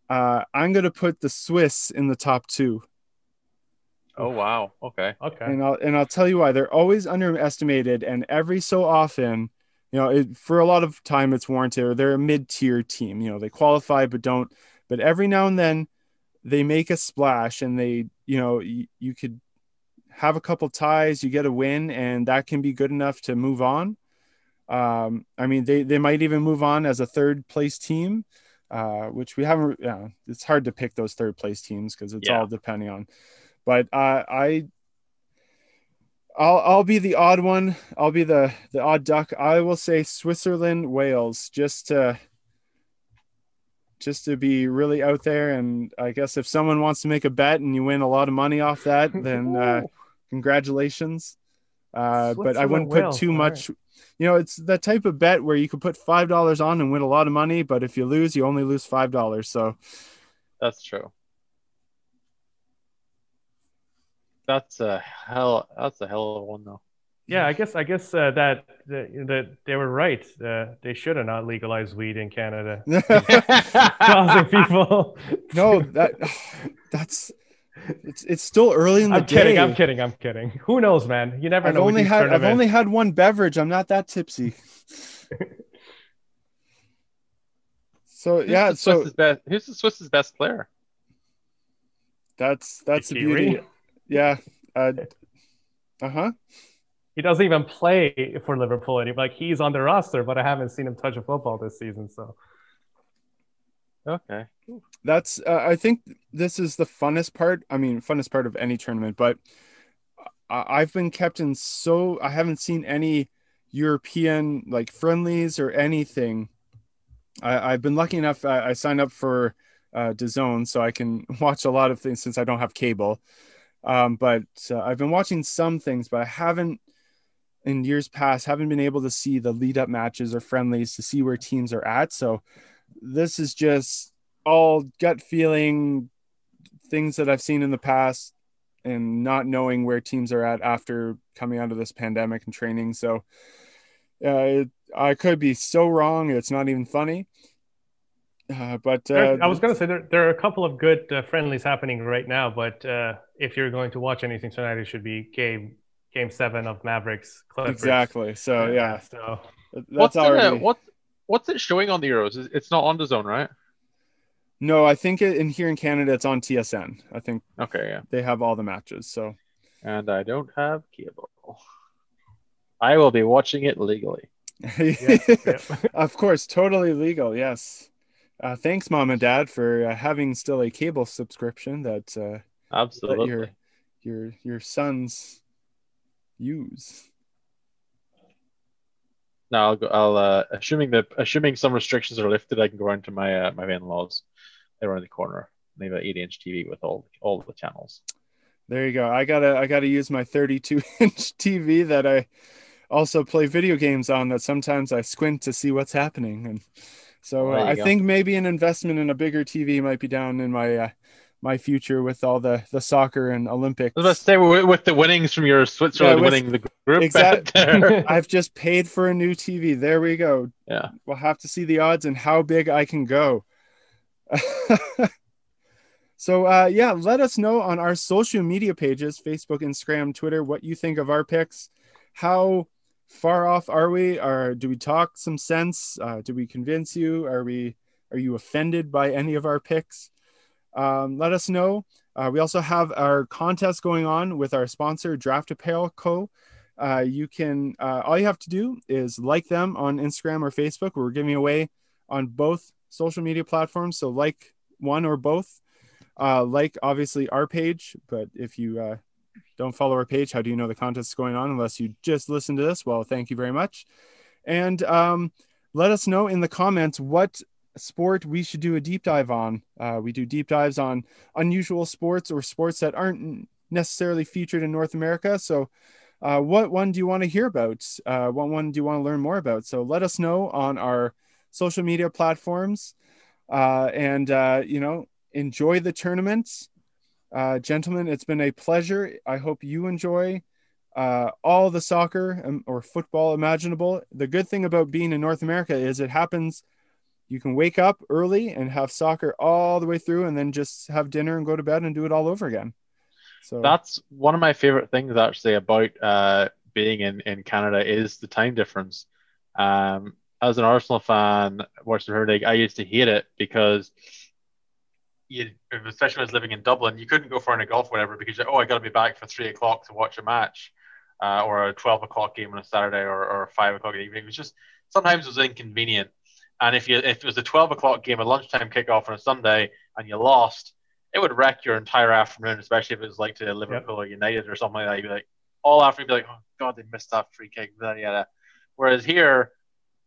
Uh, I'm going to put the Swiss in the top two. Oh, wow. Okay. Okay. And I'll, and I'll tell you why. They're always underestimated. And every so often, you know, it, for a lot of time it's warranted, or they're a mid-tier team, you know, they qualify, but don't, but every now and then, they make a splash, and they, you know, you, you could have a couple ties, you get a win, and that can be good enough to move on. Um, I mean, they, they might even move on as a third place team, uh, which we haven't, uh, it's hard to pick those third place teams because it's yeah. all depending on, but, uh, I, I'll, I'll be the odd one. I'll be the, the odd duck. I will say Switzerland, Wales, just to, just to be really out there. And I guess if someone wants to make a bet and you win a lot of money off that, then uh, congratulations. Uh, but I wouldn't put too much. You know, it's the type of bet where you could put five dollars on and win a lot of money, but if you lose, you only lose five dollars. So that's true. That's a hell. That's a hell of a one, though. Yeah, I guess. I guess uh, that that they were right. Uh, they should have not legalized weed in Canada, causing people. No, that that's. It's it's still early in the I'm day. Kidding, I'm kidding. I'm kidding. Who knows, man? You never I've know. Only had, I've only had one beverage. I'm not that tipsy. So who's yeah. So best, who's the Swiss's best player? That's that's the beauty. Yeah. Uh huh. He doesn't even play for Liverpool anymore. Like, he's on the roster, but I haven't seen him touch a football this season. So, okay, that's. Uh, I think this is the funnest part. I mean, funnest part of any tournament. But I've been kept in so I haven't seen any European like friendlies or anything. I, I've been lucky enough. I, I signed up for uh, D A Z N, so I can watch a lot of things since I don't have cable. Um, but uh, I've been watching some things, but I haven't in years past, haven't been able to see the lead up matches or friendlies to see where teams are at. So this is just all gut feeling things that I've seen in the past and not knowing where teams are at after coming out of this pandemic and training. So uh, it, I could be so wrong. It's not even funny. Uh, but uh, there, I was going to say there, there are a couple of good uh, friendlies happening right now. But uh, if you're going to watch anything tonight, it should be game game seven of Mavericks Clippers. Exactly. So yeah. yeah so that's what's already it, what's what's it showing on the Euros? It's not on D A Z N, right? No, I think it, in here in Canada it's on T S N. I think. Okay. Yeah. They have all the matches. So. And I don't have cable. I will be watching it legally. yeah, yeah. Of course, totally legal. Yes. Uh, thanks, Mom and Dad, for uh, having still a cable subscription that, uh, Absolutely. that your your your sons use. No, I'll go. I'll uh, assuming that assuming some restrictions are lifted, I can go into my uh, my in-laws. They're around the corner. They have an eighty-inch T V with all all the channels. There you go. I gotta I gotta use my thirty-two-inch T V that I also play video games on. That sometimes I squint to see what's happening and. So uh, I go. think maybe an investment in a bigger T V might be down in my uh, my future with all the, the soccer and Olympics. I was about to say, with, with the winnings from your Switzerland yeah, with, winning the group. Exactly. I've just paid for a new T V. There we go. Yeah, we'll have to see the odds and how big I can go. so uh, yeah, let us know on our social media pages, Facebook, Instagram, Twitter, what you think of our picks. How far off are we, or do we talk some sense? Uh, do we convince you? Are we, are you offended by any of our picks? Um, let us know. Uh, we also have our contest going on with our sponsor, Draft Apparel Co. Uh, you can, uh, all you have to do is like them on Instagram or Facebook. We're giving away on both social media platforms. So like one or both, uh, like obviously our page, but if you, uh, don't follow our page, how do you know the contest is going on unless you just listen to this? Well, thank you very much. And um, let us know in the comments what sport we should do a deep dive on. Uh, we do deep dives on unusual sports or sports that aren't necessarily featured in North America. So uh, what one do you want to hear about? Uh, what one do you want to learn more about? So let us know on our social media platforms uh, and, uh, you know, enjoy the tournaments. Uh, gentlemen, it's been a pleasure. I hope you enjoy uh, all the soccer or football imaginable. The good thing about being in North America is it happens. You can wake up early and have soccer all the way through and then just have dinner and go to bed and do it all over again. So that's one of my favorite things actually about uh, being in, in Canada is the time difference. Um, as an Arsenal fan watching her league, I used to hate it because You, especially as living in Dublin, you couldn't go for any golf, whatever, because you're, oh, I got to be back for three o'clock to watch a match, uh, or a twelve o'clock game on a Saturday, or, or five o'clock in the evening. It was just sometimes it was inconvenient. And if you if it was a twelve o'clock game, a lunchtime kickoff on a Sunday, and you lost, it would wreck your entire afternoon, especially if it was like to Liverpool yep. or United or something like that. You'd be like all afternoon, you'd be like, oh God, they missed that free kick. Yada, yada. Whereas here,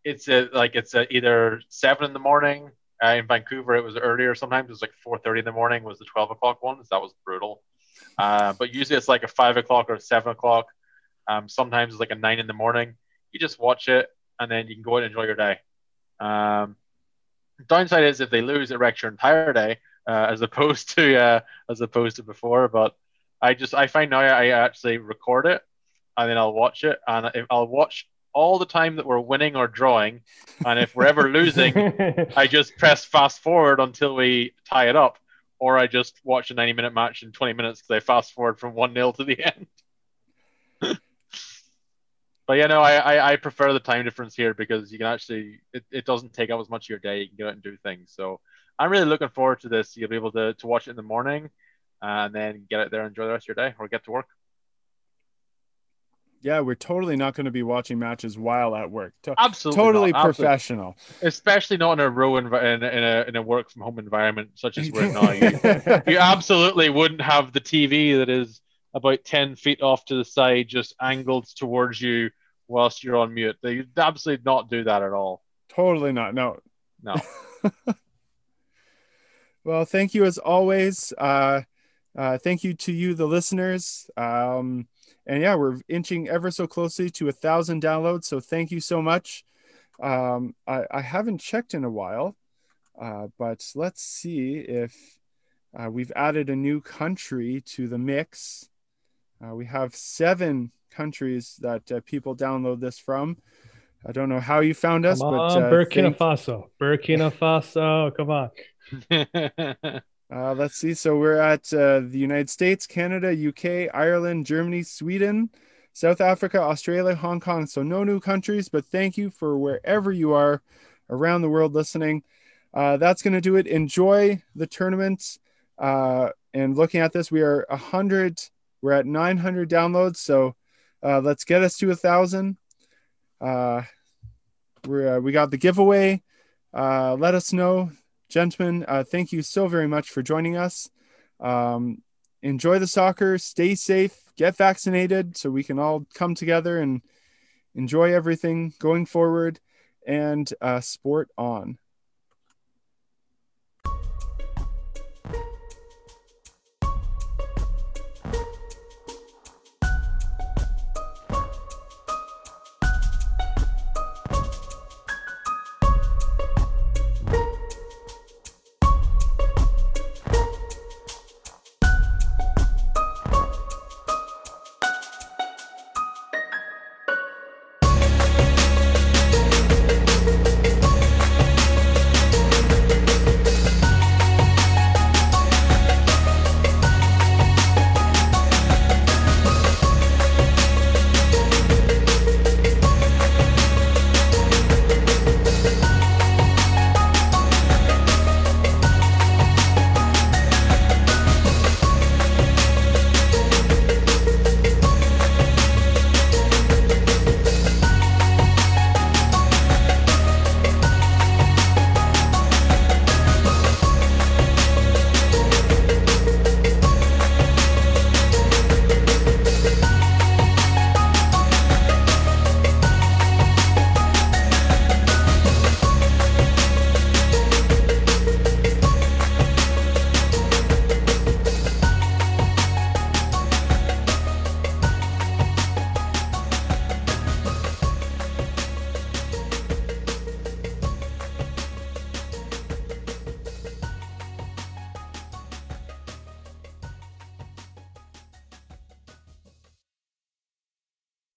it's a, like it's a, either seven in the morning. Uh, in Vancouver, it was earlier. Sometimes it was like four thirty in the morning was the twelve o'clock ones. That was brutal. Uh, but usually it's like a five o'clock or seven o'clock. Um, sometimes it's like a nine in the morning. You just watch it and then you can go and enjoy your day. Um, downside is if they lose, it wrecks your entire day, uh, as opposed to uh, as opposed to before. But I just I find now I actually record it and then I'll watch it, and if I'll watch all the time that we're winning or drawing, and if we're ever losing, I just press fast forward until we tie it up, or I just watch a ninety minute match in twenty minutes because I fast forward from one nil to the end. But yeah, no, I, I I prefer the time difference here because you can actually, it, it doesn't take up as much of your day. You can go out and do things. So I'm really looking forward to this. You'll be able to, to watch it in the morning and then get out there and enjoy the rest of your day or get to work. Yeah, we're totally not going to be watching matches while at work. To- Absolutely Totally not. Professional. Absolutely. Especially not in a row in, in, in a in a work from home environment such as we're now. You, you absolutely wouldn't have the T V that is about ten feet off to the side, just angled towards you whilst you're on mute. They absolutely not do that at all. Totally not. No, no. Well, thank you as always. Uh, uh, thank you to you, the listeners. Um, and yeah, we're inching ever so closely to a thousand downloads. So thank you so much. Um, I, I haven't checked in a while, uh, but let's see if uh, we've added a new country to the mix. Uh, we have seven countries that uh, people download this from. I don't know how you found us. Come on, but, uh, Burkina thank... Faso. Burkina Faso, come on. uh, let's see. So we're at uh, the United States, Canada, U K, Ireland, Germany, Sweden, South Africa, Australia, Hong Kong. So no new countries, but thank you for wherever you are around the world listening. Uh, that's going to do it. Enjoy the tournament. Uh, and looking at this, we are one hundred... We're at nine hundred downloads, so uh, let's get us to one thousand. Uh, we're, uh, we got the giveaway. Uh, let us know. Gentlemen, uh, thank you so very much for joining us. Um, enjoy the soccer. Stay safe. Get vaccinated so we can all come together and enjoy everything going forward. And uh, sport on.